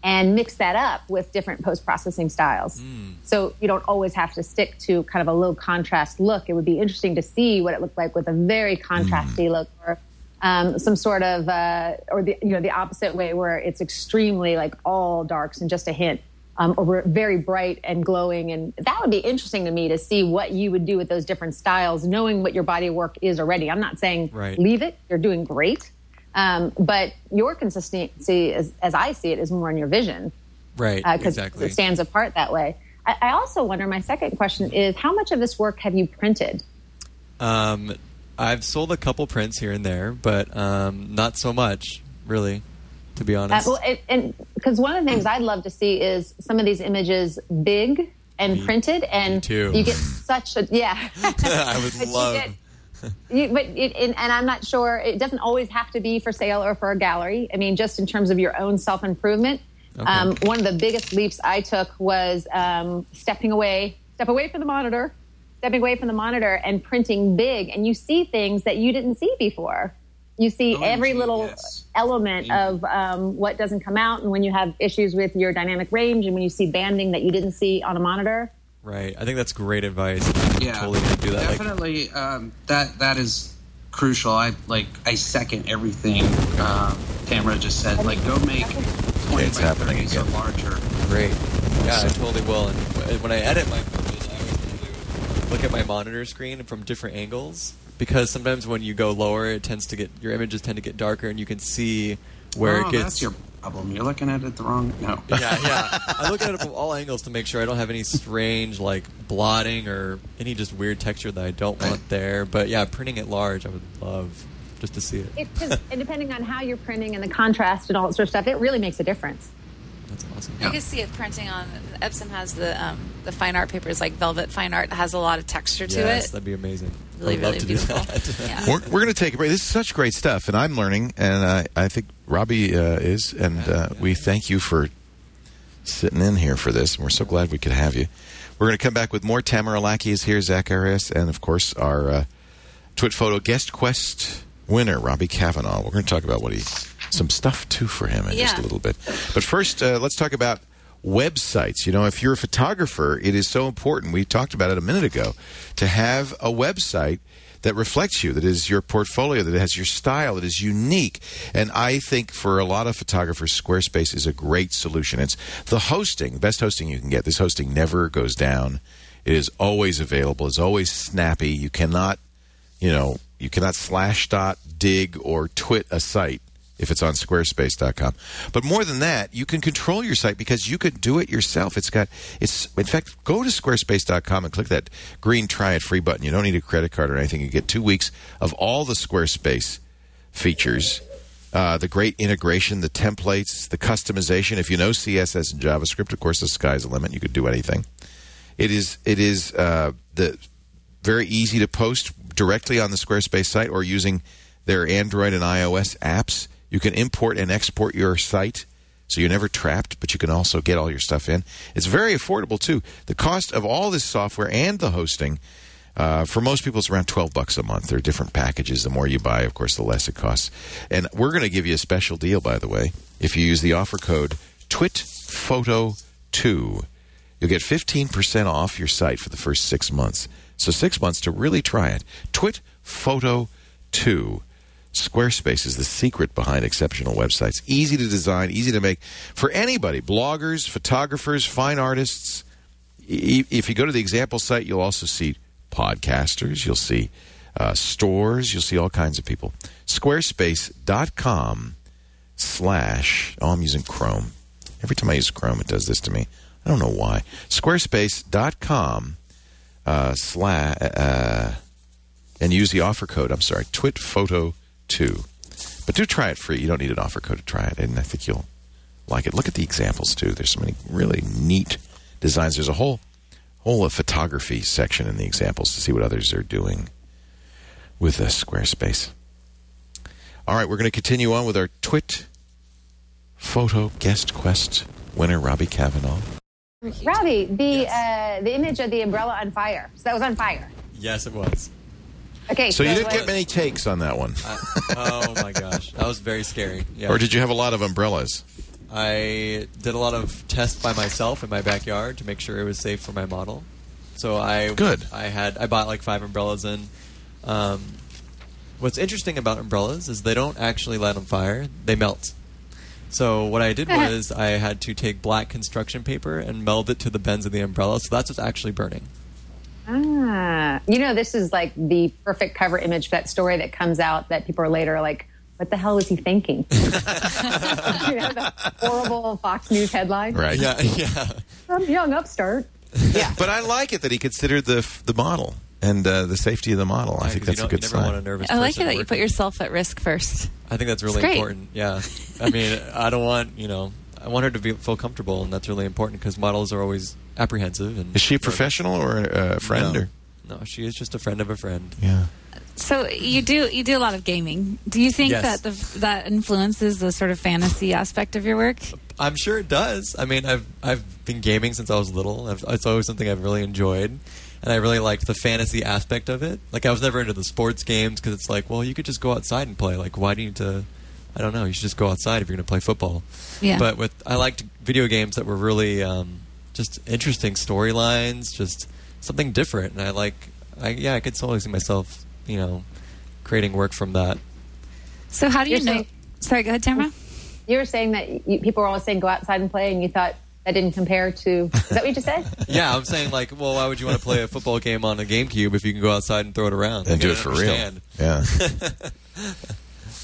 and mix that up with different post-processing styles. Mm. So you don't always have to stick to kind of a low contrast look. It would be interesting to see what it looked like with a very contrasty mm. look, or um, some sort of, uh, or the, you know, the opposite way where it's extremely like all darks and just a hint. Um, or very bright and glowing. And that would be interesting to me to see what you would do with those different styles, knowing what your body of work is already. I'm not saying right. leave it. You're doing great. Um, but your consistency, is, as I see it, is more in your vision. Right, uh, exactly. It stands apart that way. I, I also wonder, my second question is, how much of this work have you printed? Um, I've sold a couple prints here and there, but um, not so much, really. To be honest. Uh, well, it, and because one of the things I'd love to see is some of these images big and me, printed, and me too. You get such a yeah. I would but love. You get, you, but it, and, and I'm not sure it doesn't always have to be for sale or for a gallery. I mean, just in terms of your own self improvement. Okay. Um, one of the biggest leaps I took was um, stepping away, step away from the monitor, stepping away from the monitor, and printing big, and you see things that you didn't see before. You see every little yes. element yeah. of um, what doesn't come out, and when you have issues with your dynamic range, and when you see banding that you didn't see on a monitor. Right. I think that's great advice. Yeah. I'm totally going to do that. Definitely. Like, um, that that is crucial. I like. I second everything um, Tamara just said. Like, go make twenty by thirties or larger. Great. Yeah, I totally will. And when I edit my photos, I always look at my monitor screen from different angles. Because sometimes when you go lower, it tends to get your images tend to get darker, and you can see where oh, it gets. That's your problem. You're looking at it the wrong. No. Yeah, yeah. I look at it from all angles to make sure I don't have any strange like blotting or any just weird texture that I don't want there. But yeah, printing it large, I would love just to see it. It's just, and depending on how you're printing and the contrast and all that sort of stuff, it really makes a difference. That's awesome. You yeah. can see it printing on Epson has the um, the fine art papers like Velvet Fine Art that has a lot of texture to yes, it. Yes, that'd be amazing. Really, I'd really love beautiful. To do that. yeah. We're, we're going to take a break. This is such great stuff, and I'm learning, and I, I think Robbie uh, is, and uh, we thank you for sitting in here for this, and we're so glad we could have you. We're going to come back with more. Tamara Lackey is here, Zach Arias, and of course our uh, Twit Photo Guest Quest winner, Robbie Cavanaugh. We're going to talk about what he some stuff too for him in yeah. just a little bit. But first, uh, let's talk about websites. You know, if you're a photographer, it is so important. We talked about it a minute ago, to have a website that reflects you, that is your portfolio, that has your style, that is unique. And I think for a lot of photographers, Squarespace is a great solution. It's the hosting, best hosting you can get. This hosting never goes down. It is always available. It's always snappy. You cannot, you know, you cannot slash dot, dig, or twit a site if it's on squarespace dot com. But more than that, you can control your site because you could do it yourself. It's got, it's, in fact, go to squarespace dot com and click that green try it free button. You don't need a credit card or anything. You get two weeks of all the Squarespace features. Uh, the great integration, the templates, the customization. If you know C S S and JavaScript, of course, the sky's the limit. You could do anything. It is, it is uh, the very easy to post directly on the Squarespace site or using their Android and iOS apps. You can import and export your site, so you're never trapped, but you can also get all your stuff in. It's very affordable, too. The cost of all this software and the hosting, uh, for most people, it's around twelve bucks a month. There are different packages. The more you buy, of course, the less it costs. And we're going to give you a special deal, by the way. If you use the offer code twit photo two, you'll get fifteen percent off your site for the first six months. So six months to really try it. twit photo two. Squarespace is the secret behind exceptional websites. Easy to design, easy to make. For anybody, bloggers, photographers, fine artists. E- if you go to the example site, you'll also see podcasters. You'll see uh, stores. You'll see all kinds of people. Squarespace dot com slash... Oh, I'm using Chrome. Every time I use Chrome, it does this to me. I don't know why. Squarespace dot com uh, slash... Uh, and use the offer code, I'm sorry, twit photo two. But do try it free. You don't need an offer code to try it, and I think you'll like it. Look at the examples, too. There's so many really neat designs. There's a whole whole photography section in the examples to see what others are doing with uh, Squarespace. All right, we're going to continue on with our TWiT Photo Guest Quest winner, Robbie Cavanaugh. Robbie, the, yes. uh, the image of the umbrella on fire. So that was on fire. Yes, it was. Okay, so, so you didn't get many takes on that one. I, oh, my gosh. That was very scary. Yeah. Or did you have a lot of umbrellas? I did a lot of tests by myself in my backyard to make sure it was safe for my model. So I Good. I had I bought like five umbrellas in. Um, what's interesting about umbrellas is they don't actually light on fire. They melt. So what I did was I had to take black construction paper and meld it to the bends of the umbrella. So that's what's actually burning. Ah, you know, this is like the perfect cover image for that story that comes out that people are later like, what the hell was he thinking? You know, the horrible Fox News headline. Right. Yeah. Yeah. Some young upstart. Yeah. But I like it that he considered the the model and uh, the safety of the model. Yeah, I think that's a good sign. Want a nervous I like it that working. You put yourself at risk first. I think that's really important. Yeah. I mean, I don't want, you know, I want her to be, feel comfortable, and that's really important because models are always apprehensive. And is she a professional or a friend? No. Or? No, she is just a friend of a friend. Yeah. So you do you do a lot of gaming. Do you think yes. that the, that influences the sort of fantasy aspect of your work? I'm sure it does. I mean, I've I've been gaming since I was little. I've, it's always something I've really enjoyed, and I really liked the fantasy aspect of it. Like I was never into the sports games because it's like, well, you could just go outside and play. Like, why do you need to? I don't know. You should just go outside if you're going to play football. Yeah. But with I liked video games that were really um, just interesting storylines, just something different. And I like, I, yeah, I could totally see myself, you know, creating work from that. So how do you you're know? Saying, sorry, go ahead, Tamara. You were saying that you, people were always saying go outside and play, and you thought that didn't compare to. Is that what you just said? Yeah, I'm saying like, well, why would you want to play a football game on a GameCube if you can go outside and throw it around and do it for understand. Real? Yeah.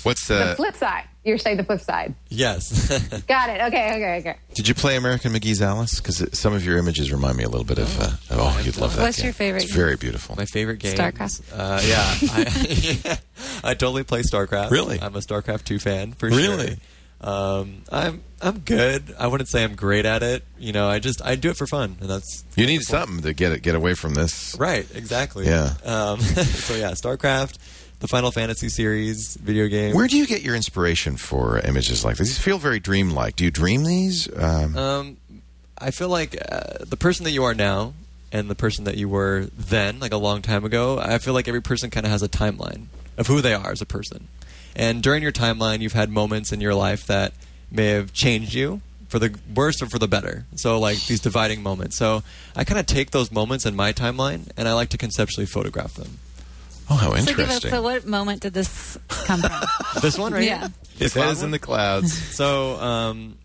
What's uh, the flip side? You're saying the flip side. Yes. Got it. Okay, okay, okay. Did you play American McGee's Alice? Because some of your images remind me a little bit of... Uh, oh, oh, you'd love that What's game. Your favorite It's very beautiful. My favorite game? StarCraft. Uh, yeah, I, I totally play StarCraft. Really? I'm a StarCraft two fan, for really? Sure. Really? Um, I'm I'm good. I wouldn't say I'm great at it. You know, I just I do it for fun, and that's you need wonderful. Something to get it get away from this. Right. Exactly. Yeah. Um, so yeah, StarCraft. The Final Fantasy series, video game. Where do you get your inspiration for images like this? These feel very dreamlike. Do you dream these? Um, um, I feel like uh, the person that you are now and the person that you were then, like a long time ago, I feel like every person kind of has a timeline of who they are as a person. And during your timeline, you've had moments in your life that may have changed you for the worse or for the better. So like these dividing moments. So I kind of take those moments in my timeline and I like to conceptually photograph them. Oh, how interesting. So, give a, so what moment did this come from? This one, right? Yeah. It is in the clouds. So um,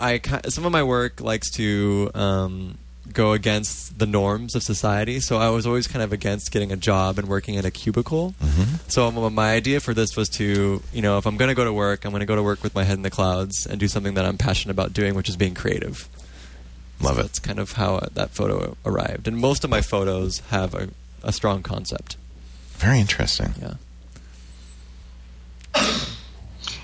I some of my work likes to um, go against the norms of society. So I was always kind of against getting a job and working in a cubicle. Mm-hmm. So my idea for this was to, you know, if I'm going to go to work, I'm going to go to work with my head in the clouds and do something that I'm passionate about doing, which is being creative. Love so it. That's kind of how that photo arrived. And most of my photos have a, a strong concept. Very interesting. Yeah.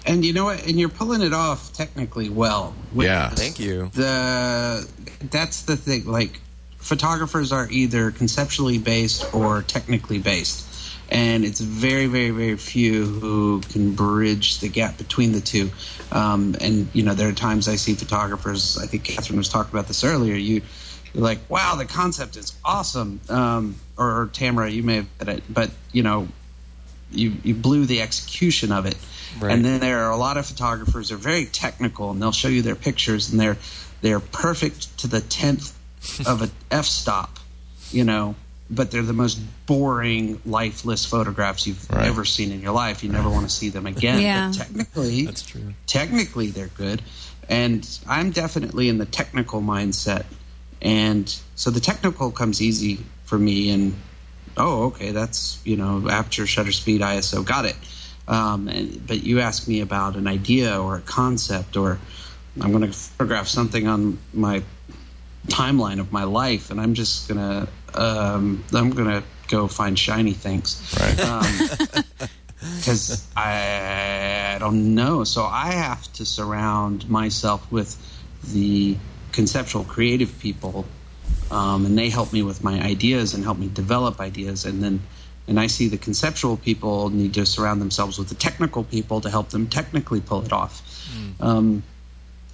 And you know what? And you're pulling it off technically well. Yeah. Thank you. The that's the thing. Like, photographers are either conceptually based or technically based. And it's very, very, very few who can bridge the gap between the two. Um, and, you know, there are times I see photographers, I think Catherine was talking about this earlier, you... You're like, wow, the concept is awesome. Um, or, or Tamara, you may have said it, but you know, you you blew the execution of it. Right. And then there are a lot of photographers who are very technical, and they'll show you their pictures, and they're they're perfect to the tenth of an f-stop, you know. But they're the most boring, lifeless photographs you've right. ever seen in your life. You never want to see them again. Yeah. But technically, that's true. Technically, they're good. And I'm definitely in the technical mindset. And so the technical comes easy for me, and oh, okay, that's, you know, aperture, shutter speed, I S O, got it. Um, and, but you ask me about an idea or a concept, or I'm going to photograph something on my timeline of my life, and I'm just going to um, I'm going to go find shiny things, right? Because um, I, I don't know. So I have to surround myself with the conceptual creative people, um, and they help me with my ideas and help me develop ideas, and then and I see the conceptual people need to surround themselves with the technical people to help them technically pull it off. Mm. Um,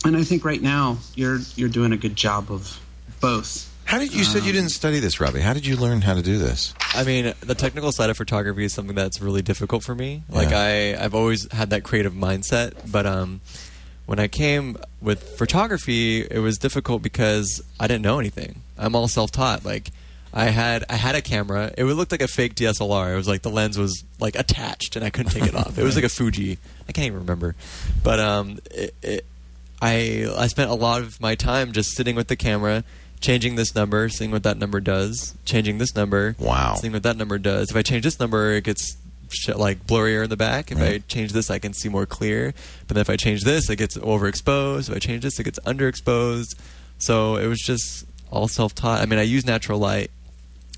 and I think right now you're you're doing a good job of both. How did you um, said you didn't study this, Robbie? How did you learn how to do this? I mean, the technical side of photography is something that's really difficult for me. Yeah. Like I I've always had that creative mindset, but um when I came with photography, it was difficult because I didn't know anything. I'm all self-taught. Like, I had I had a camera. It looked like a fake D S L R. It was like the lens was like attached, and I couldn't take it off. It was like a Fuji. I can't even remember. But um, it, it, I I spent a lot of my time just sitting with the camera, changing this number, seeing what that number does, changing this number, wow, seeing what that number does. If I change this number, it gets... Shit, like blurrier in the back. If right. I change this, I can see more clear. But then if I change this, it gets overexposed. If I change this, it gets underexposed. So it was just all self-taught. I mean, I use natural light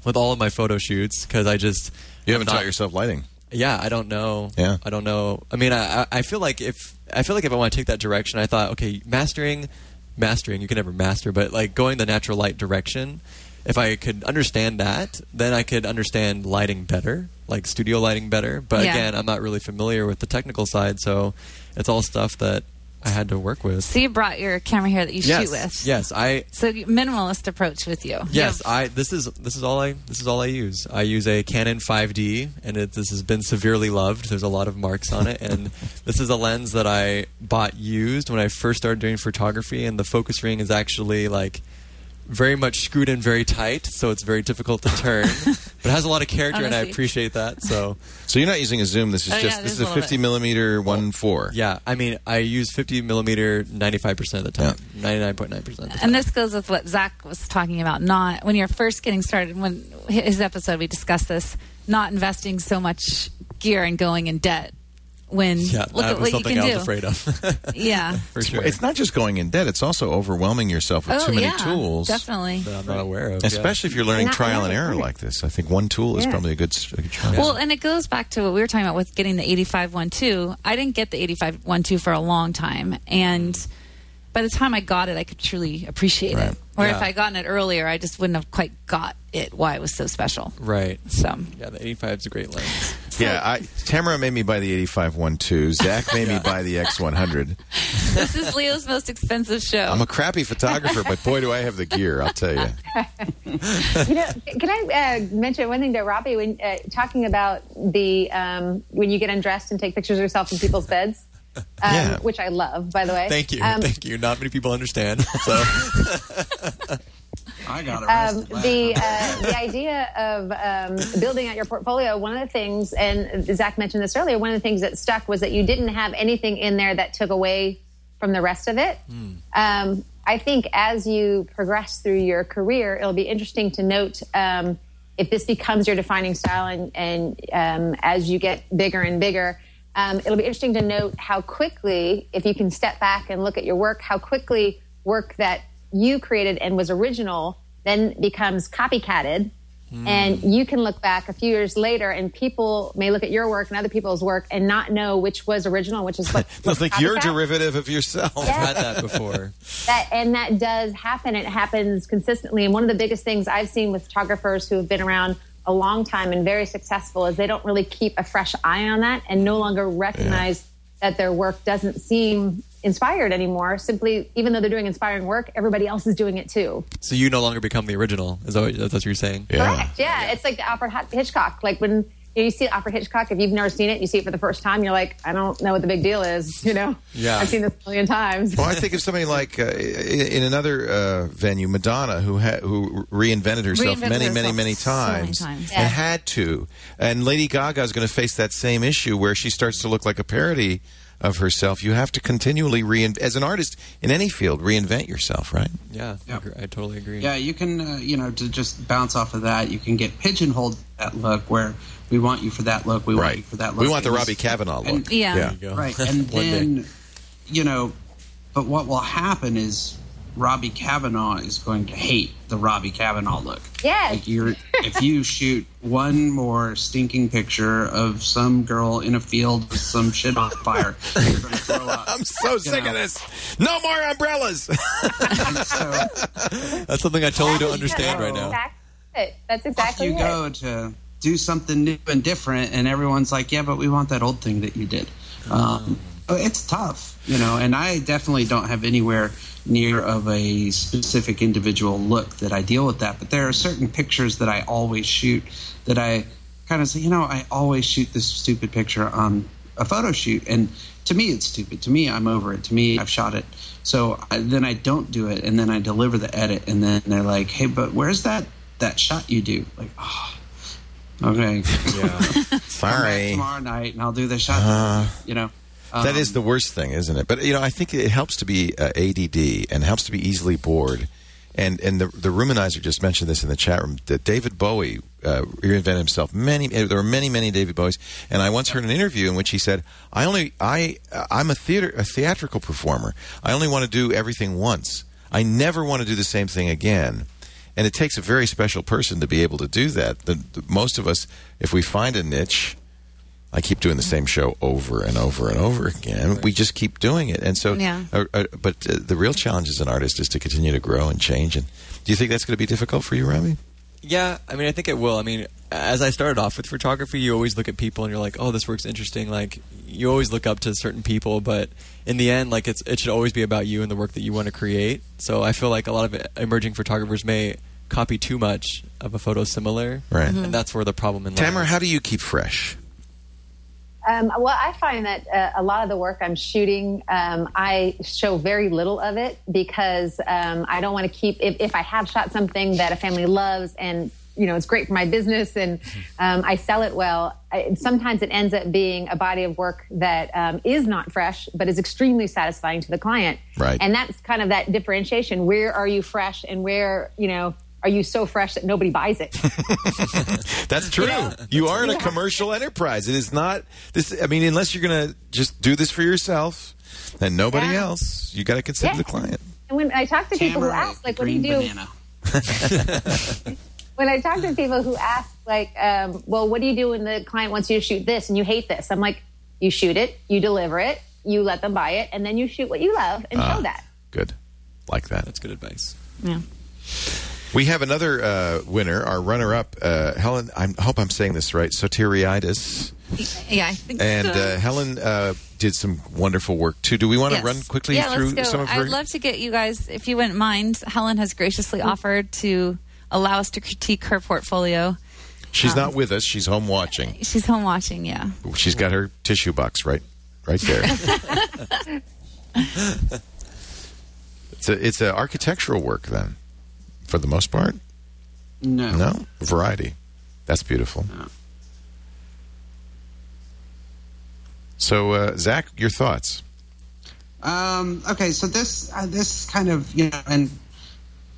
with all of my photo shoots because I just you haven't not, taught yourself lighting. Yeah, I don't know. Yeah, I don't know. I mean, I I feel like if I feel like if I want to take that direction, I thought, okay, mastering, mastering. You can never master, but like going the natural light direction. If I could understand that, then I could understand lighting better, like studio lighting better. But yeah. again, I'm not really familiar with the technical side, so it's all stuff that I had to work with. So you brought your camera here that you yes. shoot with. Yes, I. So minimalist approach with you. Yes, yeah. I. This is this is all I this is all I use. I use a Canon five D, and it, this has been severely loved. There's a lot of marks on it, and this is a lens that I bought used when I first started doing photography, and the focus ring is actually like. Very much screwed in very tight, so it's very difficult to turn. But it has a lot of character, and I appreciate that. So, so you're not using a zoom. This is oh, just yeah, this is a fifty millimeter one point four. Yeah, I mean, I use fifty millimeter ninety-five percent of the time, ninety-nine point nine percent of the time. And this goes with what Zach was talking about. Not when you're first getting started. When his episode, we discussed this. Not investing so much gear and going in debt. When yeah, look that at was what something you can I was do. Afraid of. Yeah, for sure. It's not just going in debt; it's also overwhelming yourself with oh, too many yeah, tools. Definitely, that I'm not aware of. Especially yeah. if you're learning trial and error like this, I think one tool yeah. is probably a good, a good choice. Well, and it goes back to what we were talking about with getting the eighty-five one two. I didn't get the eighty-five one two for a long time, and by the time I got it, I could truly appreciate right. it. Or yeah. if I gotten it earlier, I just wouldn't have quite got it. Why it was so special? Right. So yeah, the eighty-five is a great lens. Yeah, I, Tamara made me buy the eighty-five one two. Zach made yeah. me buy the X one hundred. This is Leo's most expensive show. I'm a crappy photographer, but boy, do I have the gear, I'll tell you. You know, can I uh, mention one thing to Robbie when uh, talking about the um, when you get undressed and take pictures of yourself in people's beds? um, yeah. which I love, by the way. Thank you. Um, Thank you. Not many people understand. So I got it. Um, the uh, the idea of um, building out your portfolio. One of the things, and Zach mentioned this earlier, one of the things that stuck was that you didn't have anything in there that took away from the rest of it. Mm. Um, I think as you progress through your career, it'll be interesting to note um, if this becomes your defining style, and, and um, as you get bigger and bigger. Um, it'll be interesting to note how quickly, if you can step back and look at your work, how quickly work that you created and was original then becomes copycatted. Mm. And you can look back a few years later and people may look at your work and other people's work and not know which was original, which is what They'll think copycat. You're derivative of yourself. Yes. I've had that before. That, and that does happen. It happens consistently. And one of the biggest things I've seen with photographers who have been around a long time and very successful is they don't really keep a fresh eye on that and no longer recognize yeah. that their work doesn't seem inspired anymore. Simply, even though they're doing inspiring work, everybody else is doing it too. So you no longer become the original. Is that what, that's what you're saying? Yeah. Correct. Yeah. yeah. It's like the Alfred Hitchcock. Like when you, know, you see Alfred Hitchcock, if you've never seen it, you see it for the first time, you're like, I don't know what the big deal is. You know, yeah. I've seen this a million times. Well, I think of somebody like uh, in another uh, venue, Madonna, who ha- who reinvented herself reinvented many, herself many, many times, so many times. Yeah. and had to. And Lady Gaga is going to face that same issue where she starts to look like a parody of herself. You have to continually reinvent as an artist in any field. Reinvent yourself, right? Yeah, yeah. I totally agree. Yeah, you can, uh, you know, to just bounce off of that. You can get pigeonholed that look where we want you for that look. We right. want you for that look. We want the Robbie Cavanaugh look. And, yeah, yeah. right. And then, day. you know, but what will happen is Robbie Cavanaugh is going to hate the Robbie Cavanaugh look. Yeah. Like you're, if you shoot one more stinking picture of some girl in a field with some shit on fire, you're going to throw up. I'm so you sick know. of this. No more umbrellas. So, that's something I totally don't understand right now. That's exactly it. That's exactly it. You go to do something new and different, and everyone's like, yeah, but we want that old thing that you did. Um, it's tough, you know, and I definitely don't have anywhere near of a specific individual look that I deal with that. But there are certain pictures that I always shoot that I kind of say, you know, I always shoot this stupid picture on a photo shoot. And to me, it's stupid. To me, I'm over it. To me, I've shot it. So I, then I don't do it. And then I deliver the edit. And then they're like, hey, but where's that, that shot you do? Like, oh, okay. Yeah. Sorry. Tomorrow night and I'll do the shot, uh, you know. That um, is the worst thing, isn't it? But, you know, I think it helps to be uh, A D D and helps to be easily bored. And and the the Ruminizer just mentioned this in the chat room, that David Bowie uh, reinvented himself. Many There were many, many David Bowies. And I once heard an interview in which he said, I only, I, I'm a theater, a theatrical performer. I only want to do everything once. I never want to do the same thing again. And it takes a very special person to be able to do that. The, the, most of us, if we find a niche... I keep doing the same show over and over and over again. We just keep doing it. And so, yeah. uh, uh, but uh, the real challenge as an artist is to continue to grow and change. And do you think that's going to be difficult for you, Robbie? Yeah, I mean, I think it will. I mean, as I started off with photography, you always look at people and you're like, oh, this work's interesting. Like, you always look up to certain people, but in the end, like, it's it should always be about you and the work that you want to create. So I feel like a lot of emerging photographers may copy too much of a photo similar. Right. Mm-hmm. And that's where the problem in life. Tamara, how do you keep fresh? Um, well, I find that uh, a lot of the work I'm shooting, um, I show very little of it because um, I don't want to keep, if, if I have shot something that a family loves and, you know, it's great for my business and um, I sell it well, I, sometimes it ends up being a body of work that um, is not fresh, but is extremely satisfying to the client. Right. And that's kind of that differentiation. Where are you fresh and where, you know, are you so fresh that nobody buys it? That's true. You know? You are in a commercial enterprise. It is not this. I mean, unless you're going to just do this for yourself and nobody yeah. else, you got to consider yeah. the client. And when I talk to Tamara, people who ask, like, what do you do? When I talk to people who ask, like, um, well, what do you do when the client wants you to shoot this and you hate this? I'm like, you shoot it, you deliver it, you let them buy it, and then you shoot what you love and uh, show that. Good. Like that. That's good advice. Yeah. We have another uh, winner, our runner-up, uh, Helen, I'm, I hope I'm saying this right, Sotiriadis. Yeah, I think and, so. And uh, Helen uh, did some wonderful work, too. Do we want to yes. run quickly yeah, through let's go. some of her... I'd love to get you guys, if you wouldn't mind, Helen has graciously offered to allow us to critique her portfolio. She's um, not with us. She's home watching. She's home watching, yeah. She's got her tissue box, right? right there. It's a, it's a architectural work then, for the most part. No, no variety. That's beautiful. No. So, uh, Zach, your thoughts? Um, okay, so this uh, this kind of, you know, and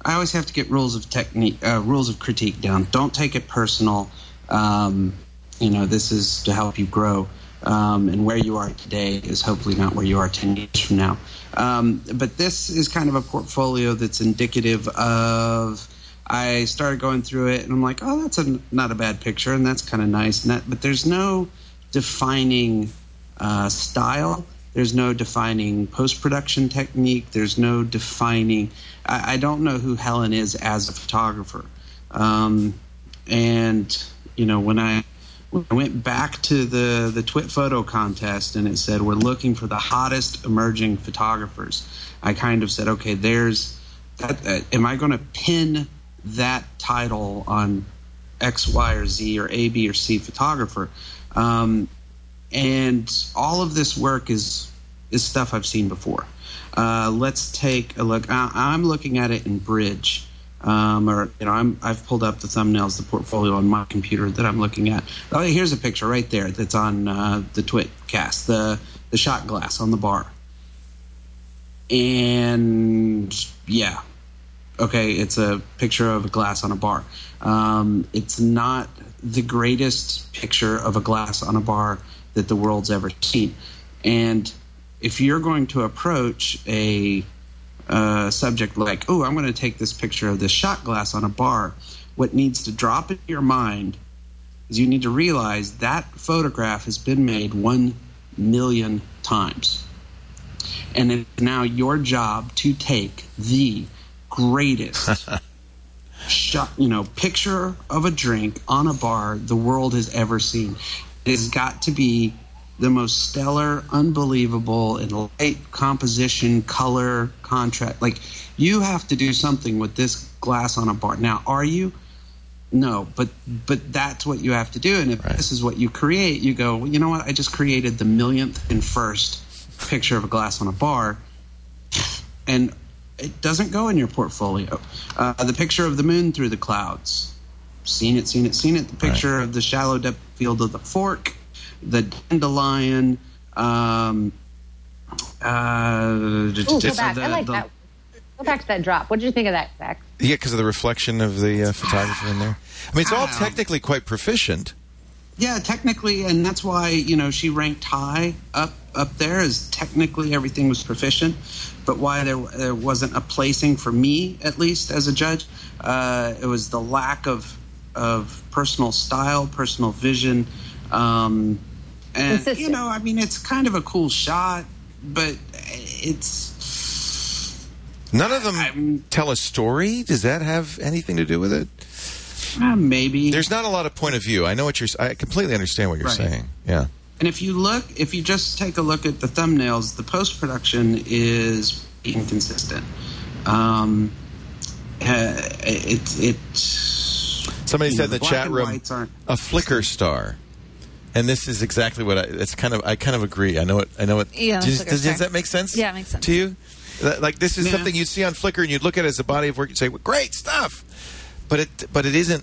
I always have to get rules of technique, uh, rules of critique down. Don't take it personal. Um, you know, this is to help you grow. Um, and where you are today is hopefully not where you are ten years from now. Um, but this is kind of a portfolio that's indicative of, I started going through it and I'm like, oh, that's a, not a bad picture, and that's kind of nice. And that, but there's no defining uh, style. There's no defining post-production technique. There's no defining – I don't know who Helen is as a photographer. Um, and, you know, when I, when I went back to the, the TWiT Photo contest and it said we're looking for the hottest emerging photographers, I kind of said, okay, there's that, uh, am I going to pin that title on X, Y, or Z or A, B, or C photographer? Um And all of this work is is stuff I've seen before. Uh, let's take a look. I, I'm looking at it in Bridge, um, or you know, I'm, I've pulled up the thumbnails, the portfolio on my computer that I'm looking at. Oh, here's a picture right there that's on uh, the TwitCast, the the shot glass on the bar. And yeah, okay, it's a picture of a glass on a bar. Um, it's not the greatest picture of a glass on a bar that the world's ever seen. And if you're going to approach a uh, subject like, oh, I'm going to take this picture of this shot glass on a bar, what needs to drop into your mind is you need to realize that photograph has been made one million times. And it's now your job to take the greatest shot, you know, picture of a drink on a bar the world has ever seen. It has got to be the most stellar, unbelievable, in light, composition, color, contrast. Like, you have to do something with this glass on a bar. Now, are you? No, but but that's what you have to do. And if right. this is what you create, you go, well, you know what? I just created the millionth and first picture of a glass on a bar, and it doesn't go in your portfolio. Uh, the picture of the moon through the clouds. Seen it, seen it, seen it. The picture right. of the shallow depth field of the fork, the dandelion. Um, uh, Ooh, d- go d- back. The, I like the, that. Go back to that drop. What did you think of that, Zach? Yeah, because of the reflection of the uh, photographer in there. I mean, it's all technically quite proficient. Yeah, technically, and that's why, you know, she ranked high up up there, as technically everything was proficient, but why there, there wasn't a placing for me, at least as a judge, uh, it was the lack of of personal style, personal vision, um, and you know, I mean, it's kind of a cool shot, but it's none of them I'm, tell a story. Does that have anything to do with it? Uh, maybe there's not a lot of point of view. I know what you're. I completely understand what you're right. saying. Yeah. And if you look, if you just take a look at the thumbnails, the post production is inconsistent. Um, uh, it's it. it Somebody you said know, in the, the chat room, a flicker star, and this is exactly what I. It's kind of I kind of agree. I know it. I know it. Yeah, does, does, does that make sense? Yeah, it makes sense to you. Like this is yeah. something you'd see on Flickr, and you'd look at it as a body of work. You'd say, well, "Great stuff," but it but it isn't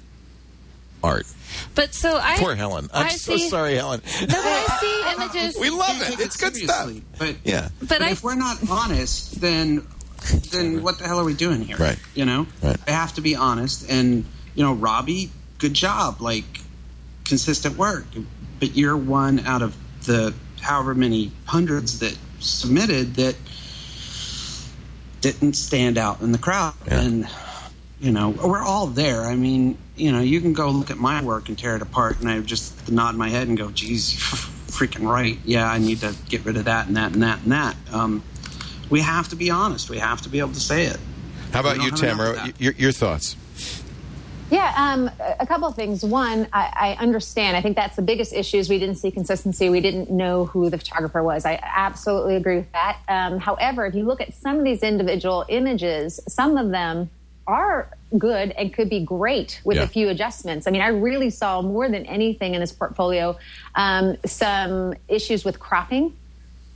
art. But so I poor Helen. I'm I so see, sorry, Helen. No, but I see images. We love it. It's good stuff. But yeah, but, but I, if we're not honest, then then what the hell are we doing here? Right. You know, right. I have to be honest and. You know, Robbie, good job, like, consistent work. But you're one out of the however many hundreds that submitted that didn't stand out in the crowd. Yeah. And, you know, we're all there. I mean, you know, you can go look at my work and tear it apart, and I just nod my head and go, geez, you're freaking right. Yeah, I need to get rid of that and that and that and that. Um, we have to be honest. We have to be able to say it. How about you, Tamara? Your, your thoughts? Yeah, um, a couple of things. One, I, I understand. I think that's the biggest issue is we didn't see consistency. We didn't know who the photographer was. I absolutely agree with that. Um, however, if you look at some of these individual images, some of them are good and could be great with yeah. a few adjustments. I mean, I really saw more than anything in this portfolio, um, some issues with cropping.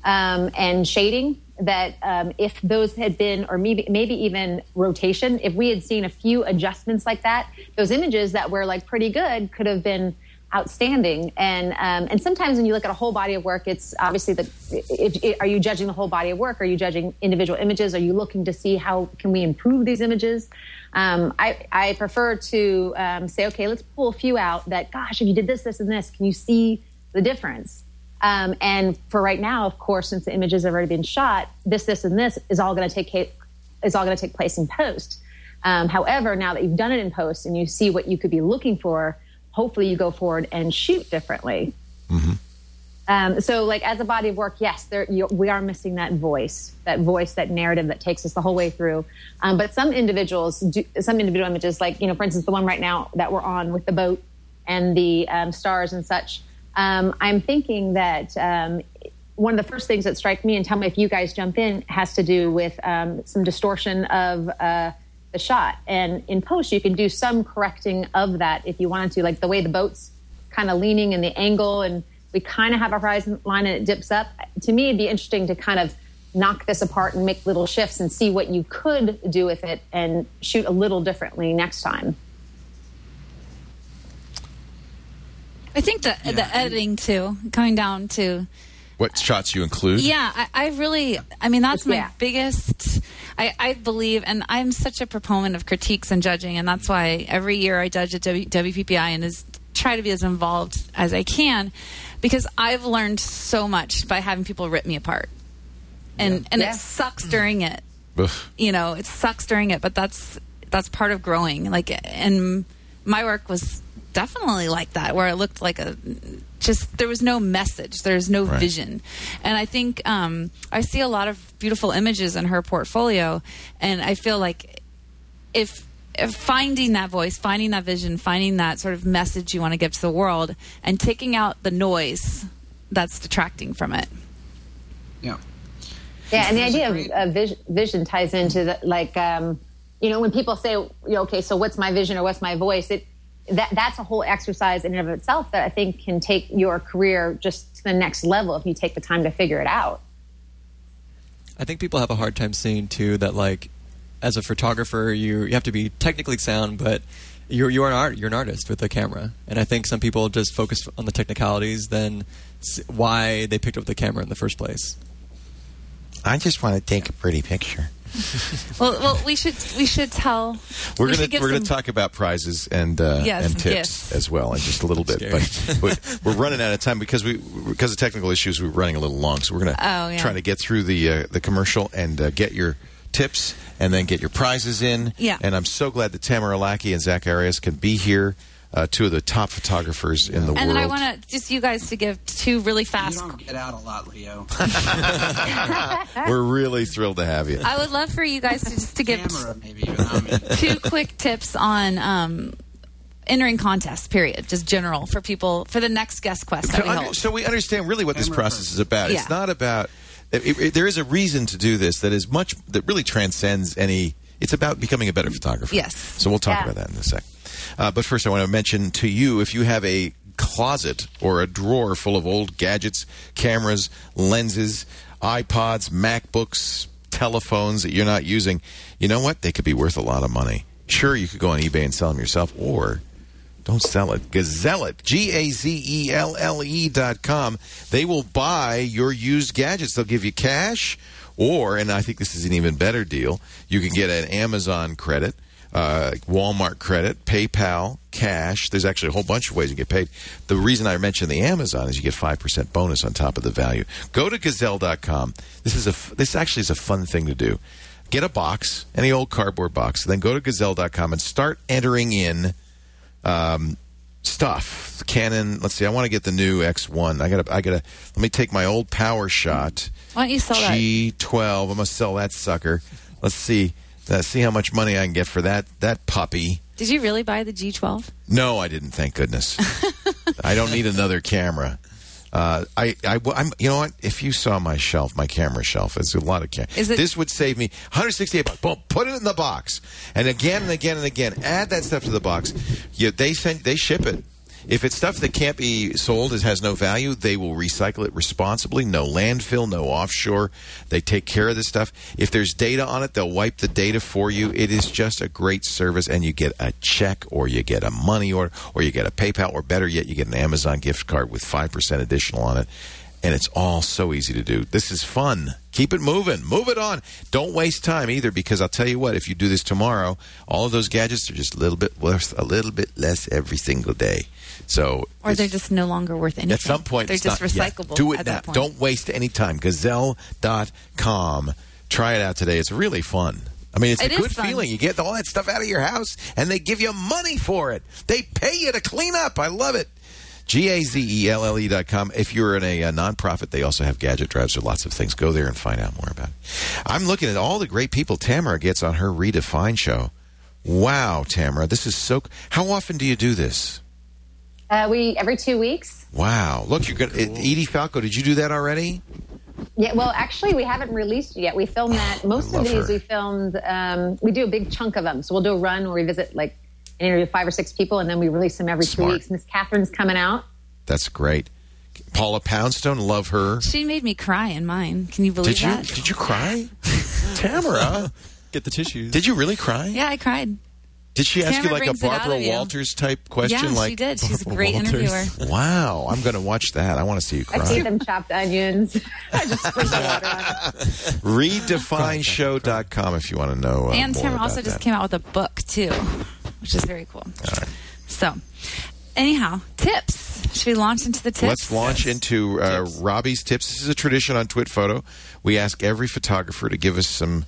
um, and shading, that um, if those had been, or maybe maybe even rotation, if we had seen a few adjustments like that, those images that were like pretty good could have been outstanding. And um, and sometimes when you look at a whole body of work, it's obviously that, if, if, are you judging the whole body of work? Are you judging individual images? Are you looking to see how can we improve these images? Um, I, I prefer to um, say, okay, let's pull a few out that, gosh, if you did this, this, and this, can you see the difference? Um, and for right now, of course, since the images have already been shot, this, this, and this is all going to take is all going to take place in post. Um, however, now that you've done it in post and you see what you could be looking for, hopefully you go forward and shoot differently. Mm-hmm. Um, so, like as a body of work, yes, there, you, we are missing that voice, that voice, that narrative that takes us the whole way through. Um, but some individuals, do, some individual images, like you know, for instance, the one right now that we're on with the boat and the um, stars and such. Um, I'm thinking that um, one of the first things that strike me, and tell me if you guys jump in, has to do with um, some distortion of uh, the shot. And in post, you can do some correcting of that if you wanted to, like the way the boat's kind of leaning and the angle, and we kind of have a horizon line and it dips up. To me, it'd be interesting to kind of knock this apart and make little shifts and see what you could do with it and shoot a little differently next time. I think the yeah. the editing, too, coming down to... What shots you include? Yeah, I, I really... I mean, that's my yeah. biggest... I, I believe, and I'm such a proponent of critiques and judging, and that's why every year I judge at w, W P P I and is, try to be as involved as I can, because I've learned so much by having people rip me apart. And yeah. and yeah. it sucks during it. Oof. You know, it sucks during it, but that's that's part of growing. Like, and my work was... definitely like that, where it looked like a just there was no message, there's no right. vision. And I think um I see a lot of beautiful images in her portfolio, and I feel like if, if finding that voice, finding that vision, finding that sort of message you want to give to the world, and taking out the noise that's detracting from it. Yeah. Yeah, and the idea great. of uh, vision, vision ties into the, like um you know, when people say, you know, okay, so what's my vision or what's my voice? It That, that's a whole exercise in and of itself that I think can take your career just to the next level if you take the time to figure it out. I think people have a hard time seeing, too, that, like, as a photographer, you, you have to be technically sound, but you're, you're, an art, you're an artist with a camera. And I think some people just focus on the technicalities than why they picked up the camera in the first place. I just want to take a pretty picture. well, well, we should we should tell. We're we gonna we're some... gonna talk about prizes and uh, yes, and tips yes. as well in just a little bit, but we're running out of time because we because of technical issues. We're running a little long, so we're gonna oh, yeah. try to get through the uh, the commercial and uh, get your tips and then get your prizes in. Yeah. And I'm so glad that Tamara Lackey and Zach Arias can be here. Uh, two of the top photographers in the and world. And then I want to just you guys to give two really fast. You don't get out a lot, Leo. We're really thrilled to have you. I would love for you guys to just to give Camera, maybe, two quick tips on um, entering contests. Period, just general for people for the next Guest Quest. That we under, so we understand really what Camera this process first. is about. Yeah. It's not about. It, it, there is a reason to do this that is much that really transcends any. It's about becoming a better photographer. Yes. So we'll talk yeah. about that in a sec. Uh, but first, I want to mention to you, if you have a closet or a drawer full of old gadgets, cameras, lenses, iPods, MacBooks, telephones that you're not using, you know what? They could be worth a lot of money. Sure, you could go on eBay and sell them yourself, or don't sell it. Gazelle it. G A Z E L L E dot com. They will buy your used gadgets. They'll give you cash, or, and I think this is an even better deal, you can get an Amazon credit. Uh, Walmart credit, PayPal, cash. There's actually a whole bunch of ways you get paid. The reason I mentioned the Amazon is you get five percent bonus on top of the value. Go to gazelle dot com. This is a, this actually is a fun thing to do. Get a box, any old cardboard box, then go to gazelle dot com and start entering in um, stuff. Canon, let's see, I want to get the new X one. I gotta, I gotta, let me take my old power shot. Why don't you sell G twelve. That? G twelve. I'm going to sell that sucker. Let's see. Uh, see how much money I can get for that that puppy. Did you really buy the G twelve? No, I didn't. Thank goodness. I don't need another camera. Uh, I, I, I'm, you know what? If you saw my shelf, my camera shelf, it's a lot of cameras. It- this would save me one hundred sixty-eight bucks. Boom, put it in the box, and again and again and again, add that stuff to the box. You, they send, they ship it. If it's stuff that can't be sold, it has no value, they will recycle it responsibly. No landfill, no offshore. They take care of this stuff. If there's data on it, they'll wipe the data for you. It is just a great service, and you get a check or you get a money order or you get a PayPal, or better yet, you get an Amazon gift card with five percent additional on it. And it's all so easy to do. This is fun. Keep it moving. Move it on. Don't waste time either, because I'll tell you what, if you do this tomorrow, all of those gadgets are just a little bit worth a little bit less every single day. So, or they're just no longer worth anything. At some point, they're it's just not, recyclable. Yeah, do it at now. That point. Don't waste any time. Gazelle dot com. Try it out today. It's really fun. I mean, it's it a good fun. feeling. You get all that stuff out of your house, and they give you money for it. They pay you to clean up. I love it. G A Z E L L E dot com. If you're in a, a nonprofit, they also have gadget drives or lots of things. Go there and find out more about it. I'm looking at all the great people Tamara gets on her Redefine show. Wow, Tamara, this is so... How often do you do this? Uh, we every two weeks. Wow. Look, you're good. Cool. Edie Falco, did you do that already? Yeah, well, actually, we haven't released it yet. We filmed that. Most of these her. we filmed... Um, we do a big chunk of them. So we'll do a run where we visit, like, interview five or six people, and then we release them every Smart. two weeks. Miss Catherine's coming out. That's great. Paula Poundstone, love her. She made me cry in mine. Can you believe did you, that? Did you cry? Tamara. Get the tissues. Did you really cry? Yeah, I cried. Did she Tamara ask you like a Barbara Walters type question? Yeah, like, she did. She's Barbara a great Walters. interviewer. Wow. I'm going to watch that. I want to see you cry. I see them chopped onions. I just put the water on it. redefine show dot com if you want to know uh, And Tamara also just that. came out with a book, too, which is very cool. All right. So, anyhow, tips. Should we launch into the tips? Let's launch yes. into uh, tips. Robbie's tips. This is a tradition on TWiT Photo. We ask every photographer to give us some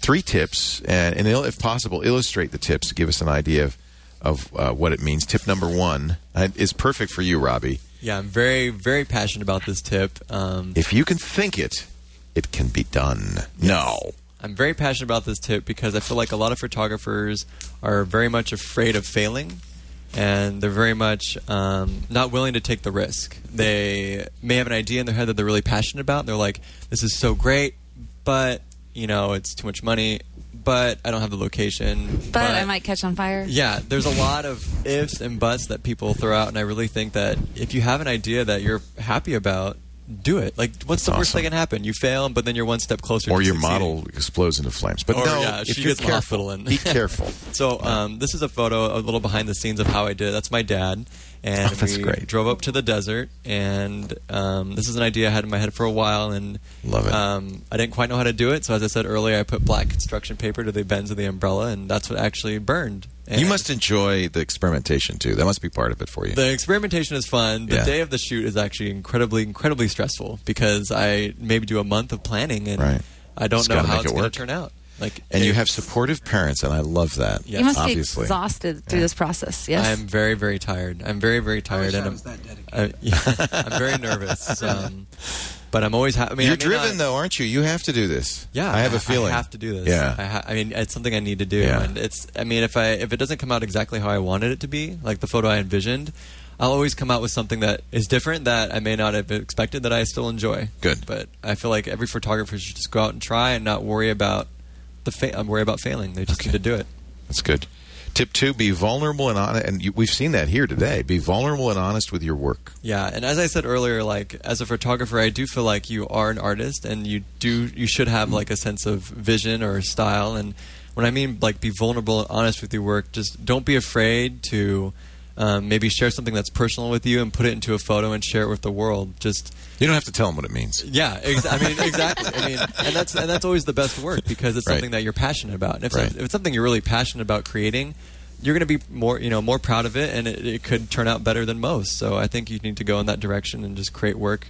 three tips, and, and if possible, illustrate the tips to give us an idea of, of uh, what it means. Tip number one is perfect for you, Robbie. Yeah, I'm very, very passionate about this tip. Um, if you can think it, it can be done. Yes. No. I'm very passionate about this tip because I feel like a lot of photographers are very much afraid of failing, and they're very much um, not willing to take the risk. They may have an idea in their head that they're really passionate about, and they're like, this is so great, but, you know, it's too much money, but I don't have the location. But, but I might catch on fire. Yeah, there's a lot of ifs and buts that people throw out, and I really think that if you have an idea that you're happy about, do it. Like, what's the awesome. worst that can happen? You fail, but then you're one step closer or to your succeeding. model explodes into flames. But or, no, yeah, if she you're gets careful, in. be careful. So um, this is a photo, a little behind the scenes of how I did it. That's my dad. And oh, that's we great. drove up to the desert, and um, this is an idea I had in my head for a while, and Love it. Um, I didn't quite know how to do it. So as I said earlier, I put black construction paper to the bends of the umbrella, and that's what actually burned. And you must enjoy the experimentation, too. That must be part of it for you. The experimentation is fun. The yeah. day of the shoot is actually incredibly, incredibly stressful because I maybe do a month of planning, and right. I don't Just know how it's it going to turn out. Like, and you have supportive parents, and I love that. Yes. You must Obviously. be exhausted through yeah. this process, yes? I'm very, very tired. I'm very, very tired. I and I was I'm, that dedicated. I, yeah, I'm very nervous. Um, but I'm always happy. I mean, You're I mean, driven, I, though, aren't you? You have to do this. Yeah. I have I, a feeling. I have to do this. Yeah. I, ha- I mean, it's something I need to do. Yeah. And it's. I mean, if I if it doesn't come out exactly how I wanted it to be, like the photo I envisioned, I'll always come out with something that is different that I may not have expected that I still enjoy. Good. But I feel like every photographer should just go out and try and not worry about The fa- I'm worried about failing. They just okay. need to do it. That's good. Tip two, be vulnerable and honest. And you, we've seen that here today. Be vulnerable and honest with your work. Yeah. And as I said earlier, like as a photographer, I do feel like you are an artist, and you do you should have like a sense of vision or style. And when I mean like be vulnerable and honest with your work, just don't be afraid to um, maybe share something that's personal with you and put it into a photo and share it with the world. Just You don't have to tell them what it means. Yeah, ex- I mean, exactly. I mean, and that's and that's always the best work because it's right. something that you're passionate about. And if, right. it's, if it's something you're really passionate about creating, you're going to be more, you know, more proud of it, and it, it could turn out better than most. So I think you need to go in that direction and just create work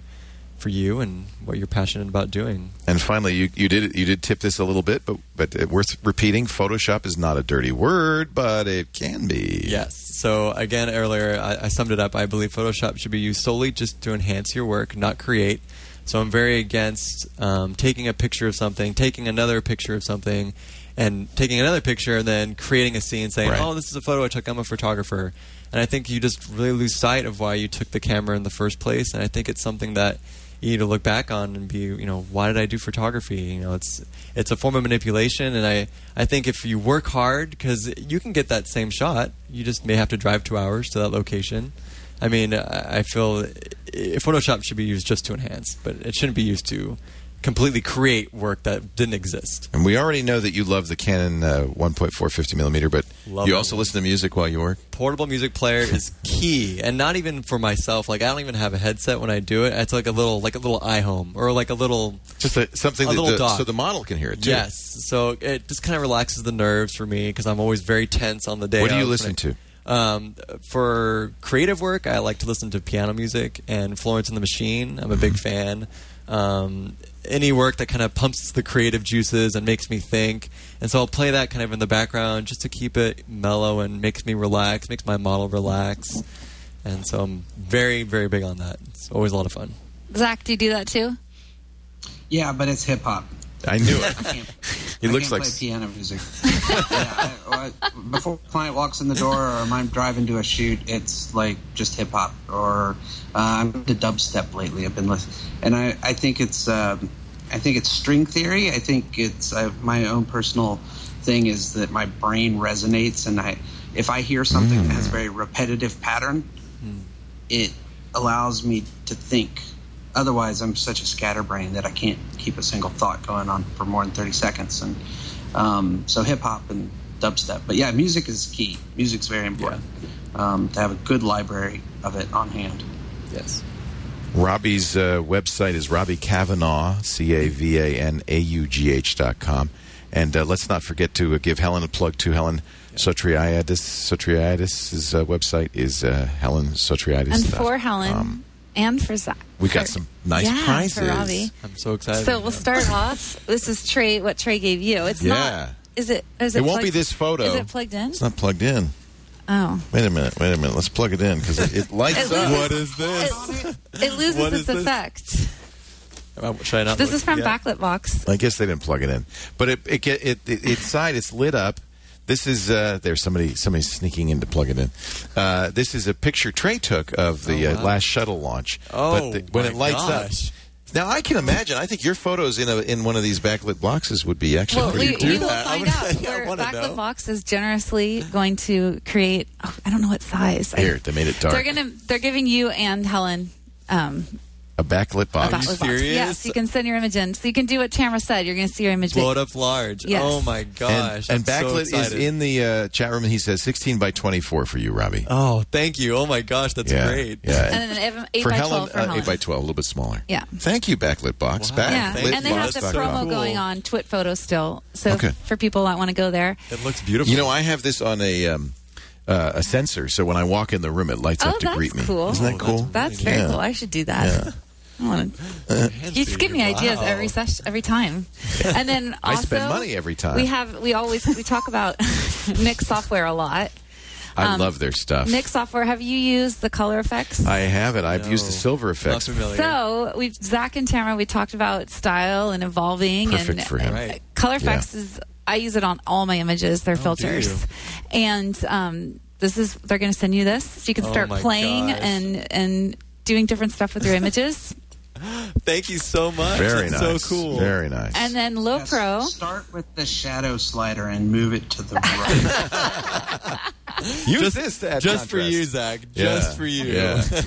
for you and what you're passionate about doing. And finally, you, you did you did tip this a little bit, but but worth repeating. Photoshop is not a dirty word, but it can be. Yes. So again, earlier I, I summed it up. I believe Photoshop should be used solely just to enhance your work, not create. So I'm very against um, taking a picture of something, taking another picture of something, and taking another picture, and then creating a scene saying, right. "Oh, this is a photo I took. I'm a photographer." And I think you just really lose sight of why you took the camera in the first place. And I think it's something that you need to look back on and be, you know, why did I do photography? You know, it's it's a form of manipulation, and I, I think if you work hard, because you can get that same shot, you just may have to drive two hours to that location. I mean, I feel Photoshop should be used just to enhance, but it shouldn't be used to completely create work that didn't exist. And we already know that you love the Canon uh, one point four fifty millimeter, but love you it. Also listen to music while you work? Portable music player is key, and not even for myself. Like, I don't even have a headset when I do it. It's like a little like a little iHome or like a little just a, something a that little the, so the model can hear it too. Yes, so it just kind of relaxes the nerves for me because I'm always very tense on the day. What do you listen I, to? Um, for creative work, I like to listen to piano music and Florence and the Machine. I'm a big fan. Um, any work that kind of pumps the creative juices and makes me think. And so I'll play that kind of in the background just to keep it mellow and makes me relax, makes my model relax. And so I'm very, very big on that. It's always a lot of fun. Zach, do you do that too? Yeah, but it's hip-hop. I knew it. I he I looks can't like play piano music. yeah, I, I, before a client walks in the door, or I'm driving to a shoot, it's like just hip hop. Or uh, I'm into dubstep lately. I've been listening, and I, I think it's um, I think it's string theory. I think it's I, my own personal thing is that my brain resonates, and I if I hear something mm. that has a very repetitive pattern, mm. it allows me to think. Otherwise, I'm such a scatterbrain that I can't keep a single thought going on for more than thirty seconds. And um, so hip-hop and dubstep. But, yeah, music is key. Music's very important yeah. um, to have a good library of it on hand. Yes. Robbie's uh, website is Robbie Cavanaugh, C A V A N A U G H dot com. And uh, let's not forget to uh, give Helen a plug to Helen yeah. Sotiriadis. Sotiriadis' uh, website is uh, Helen Sotiriadis. And for Helen... Um, and for Zach. We got some nice yeah, prizes. For Robbie. I'm so excited. So we'll start off. This is Trey, what Trey gave you. It's yeah. not. Is it? Is it, it plugged, won't be this photo. Is it plugged in? It's not plugged in. Oh. Wait a minute. Wait a minute. Let's plug it in because it, it lights it up. Loses, what is this? It, it loses what its effect. Should I not this look? Is from yeah. Backlit Box. I guess they didn't plug it in. But it, it, it, it, it inside, it's lit up. This is, uh, there's somebody somebody's sneaking in to plug it in. Uh, this is a picture Trey took of the oh, wow. uh, last shuttle launch. Oh, but the, when it lights gosh. Up. Now, I can imagine. I think your photos in a, in one of these backlit boxes would be actually well, pretty we, we will find out. We're, backlit know. Box is generously going to create, oh, I don't know what size. Here, they made it dark. They're gonna. They're giving you and Helen... Um, A backlit box. A backlit box. Are you serious? Yes, you can send your image in. So you can do what Tamara said. You're going to see your image. Blow it up large. Yes. Oh, my gosh. And, and backlit so is in the uh, chat room, and he says sixteen by twenty-four for you, Robbie. Oh, thank you. Oh, my gosh. That's yeah. great. Yeah. And then eight by twelve for Helen. For Helen. Uh, eight by twelve, a little bit smaller. Yeah. Thank you, Backlit Box. Wow. Backlit yeah. Backlit and they have the promo cool. going on, TWiT Photo still. So okay. for people that want to go there. It looks beautiful. You know, I have this on a... Um, Uh, a sensor, so when I walk in the room, it lights oh, up to greet me. Cool. Isn't that cool? That's very yeah. cool. I should do that. Yeah. I want to. You just give me ideas wow. every ses- every time, and then also, I spend money every time. We have we always we talk about Nick Software a lot. I um, love their stuff. Nick Software, have you used the color effects? I haven't. I've no. used the silver effects. Not familiar. So we've Zach and Tamara. We talked about style and evolving. Perfect and, for him. And right. Color effects yeah. is. I use it on all my images. They're oh, filters. And um, this is they're going to send you this. So you can start oh playing gosh. and and doing different stuff with your images. Thank you so much. Very That's nice. So cool. Very nice. And then Lowepro. Yes, start with the shadow slider and move it to the right. Use just, this to add just contrast. For you, Zach. Just yeah. for you. Yeah.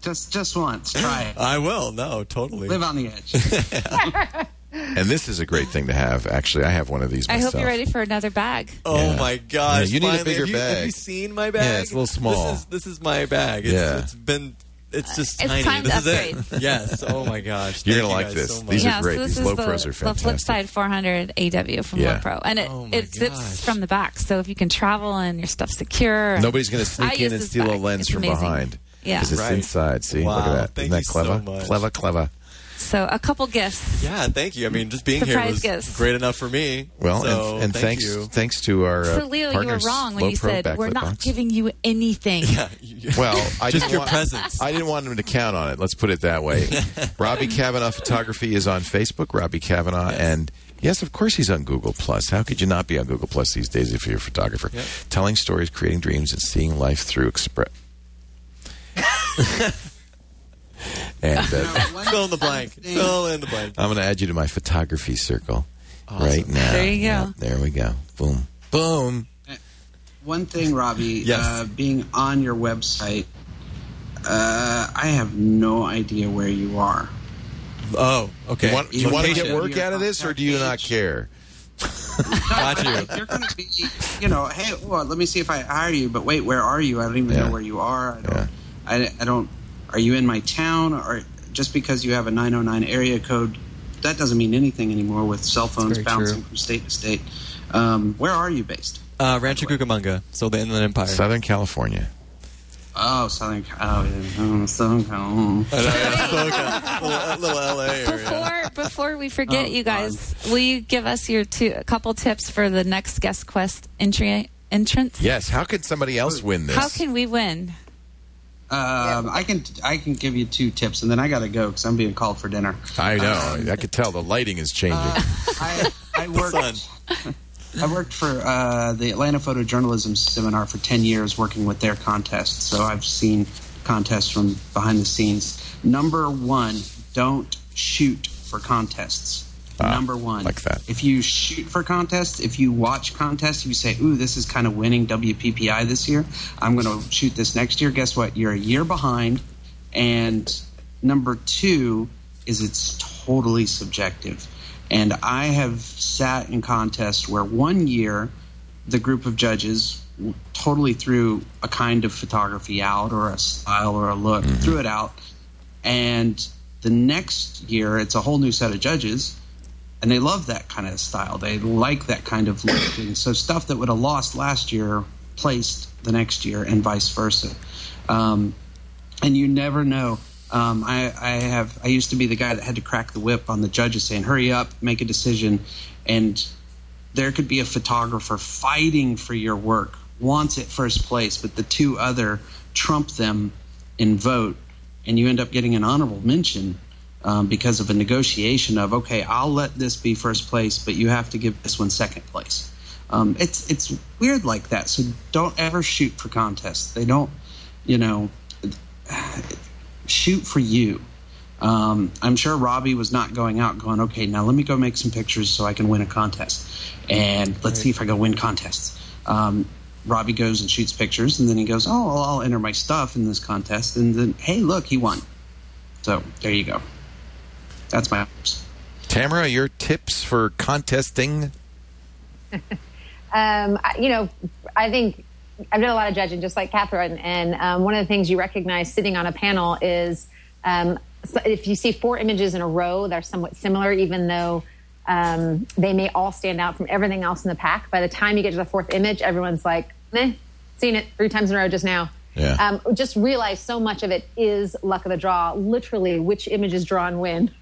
just just once. Try it. I will. No, totally. Live on the edge. And this is a great thing to have. Actually, I have one of these myself. I hope you're ready for another bag. Oh, yeah. my gosh. Yeah, you need Finally, a bigger have you, bag. Have you seen my bag? Yeah, it's a little small. This is, this is my bag. It's, yeah. it's been... It's just it's tiny. Time to this upgrade. Is it. Yes. Oh, my gosh. You're going to like this. So These yeah, are great. So These low the, pros are fantastic. The flip side four hundred A W from yeah. Lowepro. And it, oh it zips from the back. So if you can travel and your stuff's secure. Nobody's going to sneak I in and steal bag. A lens it's from amazing. Behind. Yeah. Because it's right. inside. See? Wow. Look at that. Thank Isn't that clever? So clever, clever. So a couple gifts. Yeah, thank you. I mean, just being Surprise here was gifts. Great enough for me. Well, so, and, and thank thanks you. Thanks to our uh, So, Leo, partners, you were wrong when Lowepro you said, we're not box. Giving you anything. Yeah, yeah. Well, I just didn't your want, presence. I didn't want him to count on it. Let's put it that way. Robbie Cavanaugh Photography is on Facebook, Robbie Cavanaugh. Yes. And, yes, of course he's on Google+. How could you not be on Google+ these days if you're a photographer? Yep. Telling stories, creating dreams, and seeing life through express... And uh, fill in the blank. Fill in the blank. I'm going to add you to my photography circle awesome. right now. There you go. Yep, there we go. Boom. Boom. One thing, Robbie, yes. uh, being on your website, uh, I have no idea where you are. Oh, okay. You want, you want to get work out of this, or do you page. not care? Got you. You're going to be, you know, hey, well, let me see if I hire you, but wait, where are you? I don't even yeah. know where you are. I don't, yeah. I, I don't, are you in my town? Or just because you have a nine oh nine area code, that doesn't mean anything anymore with cell phones bouncing true. from state to state. Um, where are you based? Uh, Rancho Cucamonga, so the Inland Empire. Southern California. Oh, Southern California. Oh, Southern California. A little L A area. Before, before we forget, oh, you guys, God. will you give us your two a couple tips for the next Guest Quest entry, entrance? Yes. How could somebody else win this? How can we win? Um, I can I can give you two tips, and then I got to go because I'm being called for dinner. I know. Um, I could tell the lighting is changing. Uh, I, I worked... I worked for uh, the Atlanta Photojournalism Seminar for ten years working with their contests, so I've seen contests from behind the scenes. Number one, don't shoot for contests. Uh, Number one. Like that. If you shoot for contests, if you watch contests, if you say, ooh, this is kind of winning W P P I this year, I'm going to shoot this next year. Guess what? You're a year behind. And number two is it's totally subjective. And I have sat in contests where one year the group of judges totally threw a kind of photography out or a style or a look, mm-hmm. threw it out. And the next year it's a whole new set of judges, and they love that kind of style. They like that kind of look. And so stuff that would have lost last year placed the next year and vice versa. Um, and you never know. Um, I, I have. I used to be the guy that had to crack the whip on the judges, saying, "Hurry up, make a decision." And there could be a photographer fighting for your work, wants it first place, but the two other trump them in vote, and you end up getting an honorable mention um, because of a negotiation of, "Okay, I'll let this be first place, but you have to give this one second place." Um, it's it's weird like that. So don't ever shoot for contests. They don't, you know. It, shoot for you. Um, I'm sure Robbie was not going out going, okay, now let me go make some pictures so I can win a contest. And let's see if I go win contests. Um, Robbie goes and shoots pictures, and then he goes, oh, well, I'll enter my stuff in this contest. And then, hey, look, he won. So there you go. That's my tips. Tamara, your tips for contesting? um, you know, I think... I've done a lot of judging, just like Catherine, and um, one of the things you recognize sitting on a panel is um, so if you see four images in a row that are somewhat similar, even though um, they may all stand out from everything else in the pack, by the time you get to the fourth image, everyone's like, meh, seen it three times in a row just now. Yeah. Um, just realize so much of it is luck of the draw, literally which image is drawn when.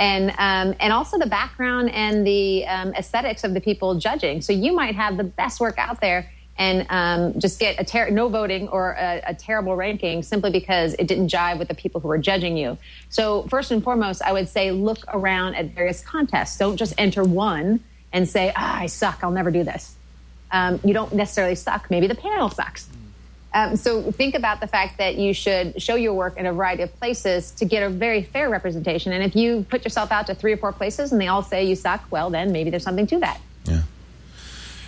And um, and also the background and the um, aesthetics of the people judging. So you might have the best work out there, and um, just get a ter- no voting or a, a terrible ranking simply because it didn't jive with the people who were judging you. So first and foremost, I would say look around at various contests. Don't just enter one and say, ah, I suck, I'll never do this. Um, you don't necessarily suck. Maybe the panel sucks. Um, so think about the fact that you should show your work in a variety of places to get a very fair representation. And if you put yourself out to three or four places and they all say you suck, well, then maybe there's something to that. Yeah.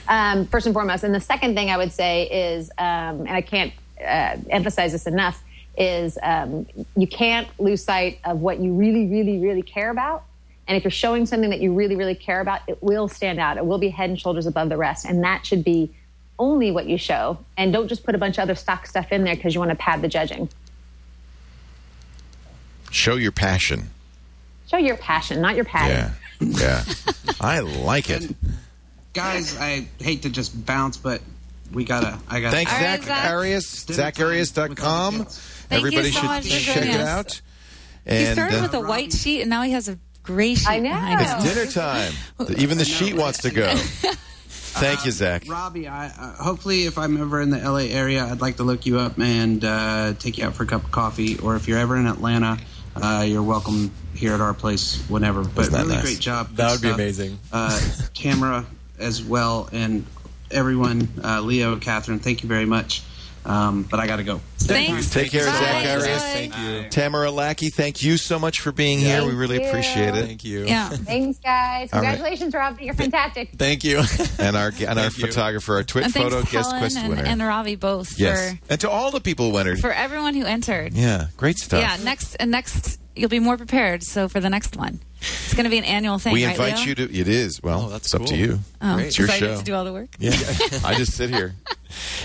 Um, first and foremost. And the second thing I would say is, um, and I can't uh, emphasize this enough, is um, you can't lose sight of what you really, really, really care about. And if you're showing something that you really, really care about, it will stand out. It will be head and shoulders above the rest. And that should be only what you show. And don't just put a bunch of other stock stuff in there because you want to pad the judging. Show your passion. Show your passion, not your pattern. Yeah, yeah. I like it. Guys, I hate to just bounce, but we gotta. I gotta. Thanks, Zach Arias. Zach Arias dot com. Everybody should check it out. He started with a white sheet, and now he has a gray sheet. I know. It's dinner time. Even the sheet wants to go. Thank you, Zach. Uh, Robbie, I, uh, hopefully if I'm ever in the L A area, I'd like to look you up and uh, take you out for a cup of coffee. Or if you're ever in Atlanta, uh, you're welcome here at our place whenever. But really nice. Great job. That would stuff. be amazing. Uh, Tamara. As well, and everyone, uh, Leo, Catherine, thank you very much. Um, but I got to go. Thanks. Take care, Zach Arias. Thank you. Tamara Lackey, thank you so much for being yeah. here. We really you. appreciate it. Thank you. Yeah. Thanks, guys. Congratulations, right. Rob. You're fantastic. Thank you. And our and our you. photographer, our TWiT Photo Guest Quest and, winner. And Robbie both. Yes. For, and to all the people who entered. For everyone who entered. Yeah. Great stuff. Yeah. Next, and next, you'll be more prepared. So for the next one. It's going to be an annual thing, We invite right, you to... It is. Well, oh, that's it's cool. up to you. Oh, it's your show. I get to do all the work? Yeah. I just sit here.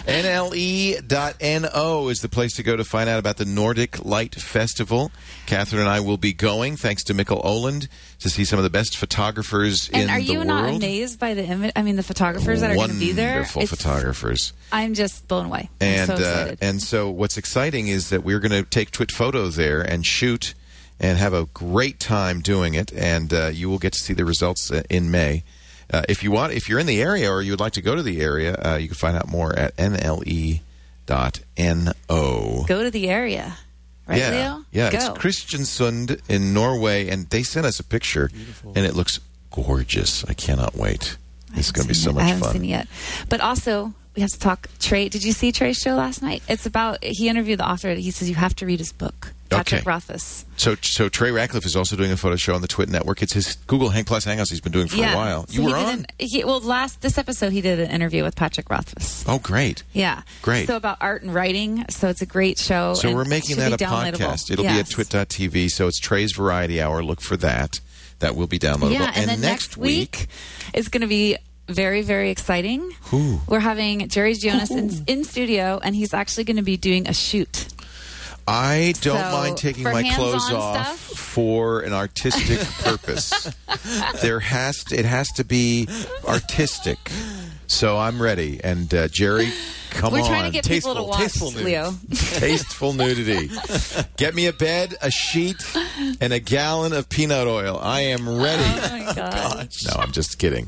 N L E dot N O is the place to go to find out about the Nordic Light Festival. Catherine and I will be going, thanks to Mikkel Olin, to see some of the best photographers and in the world. And are you not amazed by the image? I mean, the photographers that are going to be there? Wonderful photographers. I'm just blown away. And, I'm so excited. Uh, and so what's exciting is that we're going to take TWiT Photo there and shoot... And have a great time doing it, and uh, you will get to see the results uh, in May. Uh, if you want, if you're in the area or you would like to go to the area, uh, you can find out more at N L E dot N O. Go to the area, right, yeah. Leo? Yeah, go. It's Kristiansund in Norway, and they sent us a picture, Beautiful. and it looks gorgeous. I cannot wait. I it's going to be so it. much fun. I haven't fun. seen it yet, but also. We have to talk. Trey, did you see Trey's show last night? It's about, he interviewed the author. He says you have to read his book, Patrick okay. Rothfuss. So so Trey Ratcliffe is also doing a photo show on the TWiT Network. It's his Google Hang Plus Hangouts he's been doing for yeah. a while. So you were on? He, well, last this episode he did an interview with Patrick Rothfuss. Oh, great. Yeah. Great. So about art and writing. So it's a great show. So we're making that a podcast. It'll yes. be at twit dot t v. So it's Trey's Variety Hour. Look for that. That will be downloadable. Yeah, and, and then next week, week is going to be... Very, very exciting. Ooh. We're having Jerry Jonas in, in studio, and he's actually going to be doing a shoot. I don't so, mind taking my clothes off stuff? for an artistic purpose. There has to, it has to be artistic. So I'm ready. And uh, Jerry, come We're on. We're trying to get tasteful, people to watch, tasteful Leo. Tasteful nudity. Get me a bed, a sheet, and a gallon of peanut oil. I am ready. Oh, my gosh. No, I'm just kidding.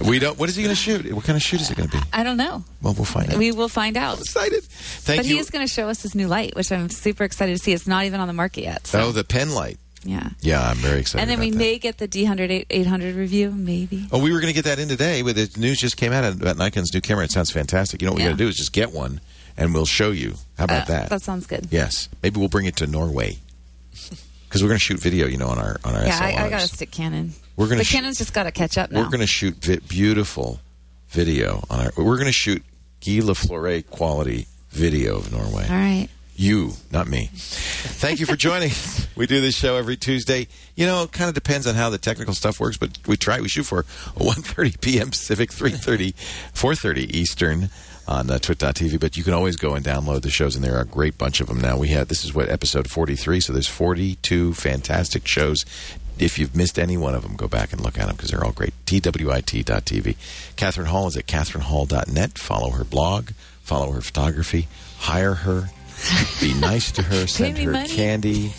We don't. What is he going to shoot? What kind of shoot is it going to be? I don't know. Well, we'll find out. We will find out. I'm excited. Thank but you. But he is going to show us his new light, which I'm super excited to see. It's not even on the market yet. So. Oh, the pen light. Yeah. Yeah, I'm very excited. And then about we that. may get the D one hundred eight hundred review, maybe. Oh, we were going to get that in today, but the news just came out about Nikon's new camera. It sounds fantastic. You know what yeah. we got to do is just get one, and we'll show you. How about uh, that? That sounds good. Yes. Maybe we'll bring it to Norway. Because we're going to shoot video, you know, on our on our. Yeah, S L Rs. I, I got to stick Canon. We're going to. But sh- Canon's just got to catch up now. We're going to shoot vi- beautiful video on our. We're going to shoot Guy Lafleur quality video of Norway. All right. You, not me. Thank you for joining us. We do this show every Tuesday. You know, it kind of depends on how the technical stuff works, but we try. We shoot for one thirty p.m. Pacific, three thirty, four thirty Eastern. On uh, twit dot t v, but you can always go and download the shows, and there are a great bunch of them now. We had this is what episode forty-three, so there's forty-two fantastic shows. If you've missed any one of them, go back and look at them because they're all great. T W I T dot t v. Catherine Hall is at catherine hall dot net. Follow her blog, follow her photography, hire her, be nice to her, send her money. Candy,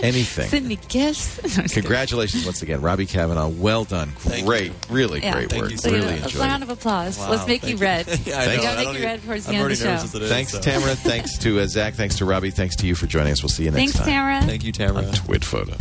anything. Send me gifts. No, Congratulations kidding. once again, Robbie Cavanaugh. Well done. Thank great, you. really yeah. great thank work. So really enjoyed it. A round of applause. Wow, Let's make you, you red. yeah, I know. Gotta make you red towards the end of the show. As it is, thanks, so. Tamara. Thanks to uh, Zach. Thanks to Robbie. Thanks to you for joining us. We'll see you next thanks, time. Thanks, Tamara. Thank you, Tamara. On TWiT Photo.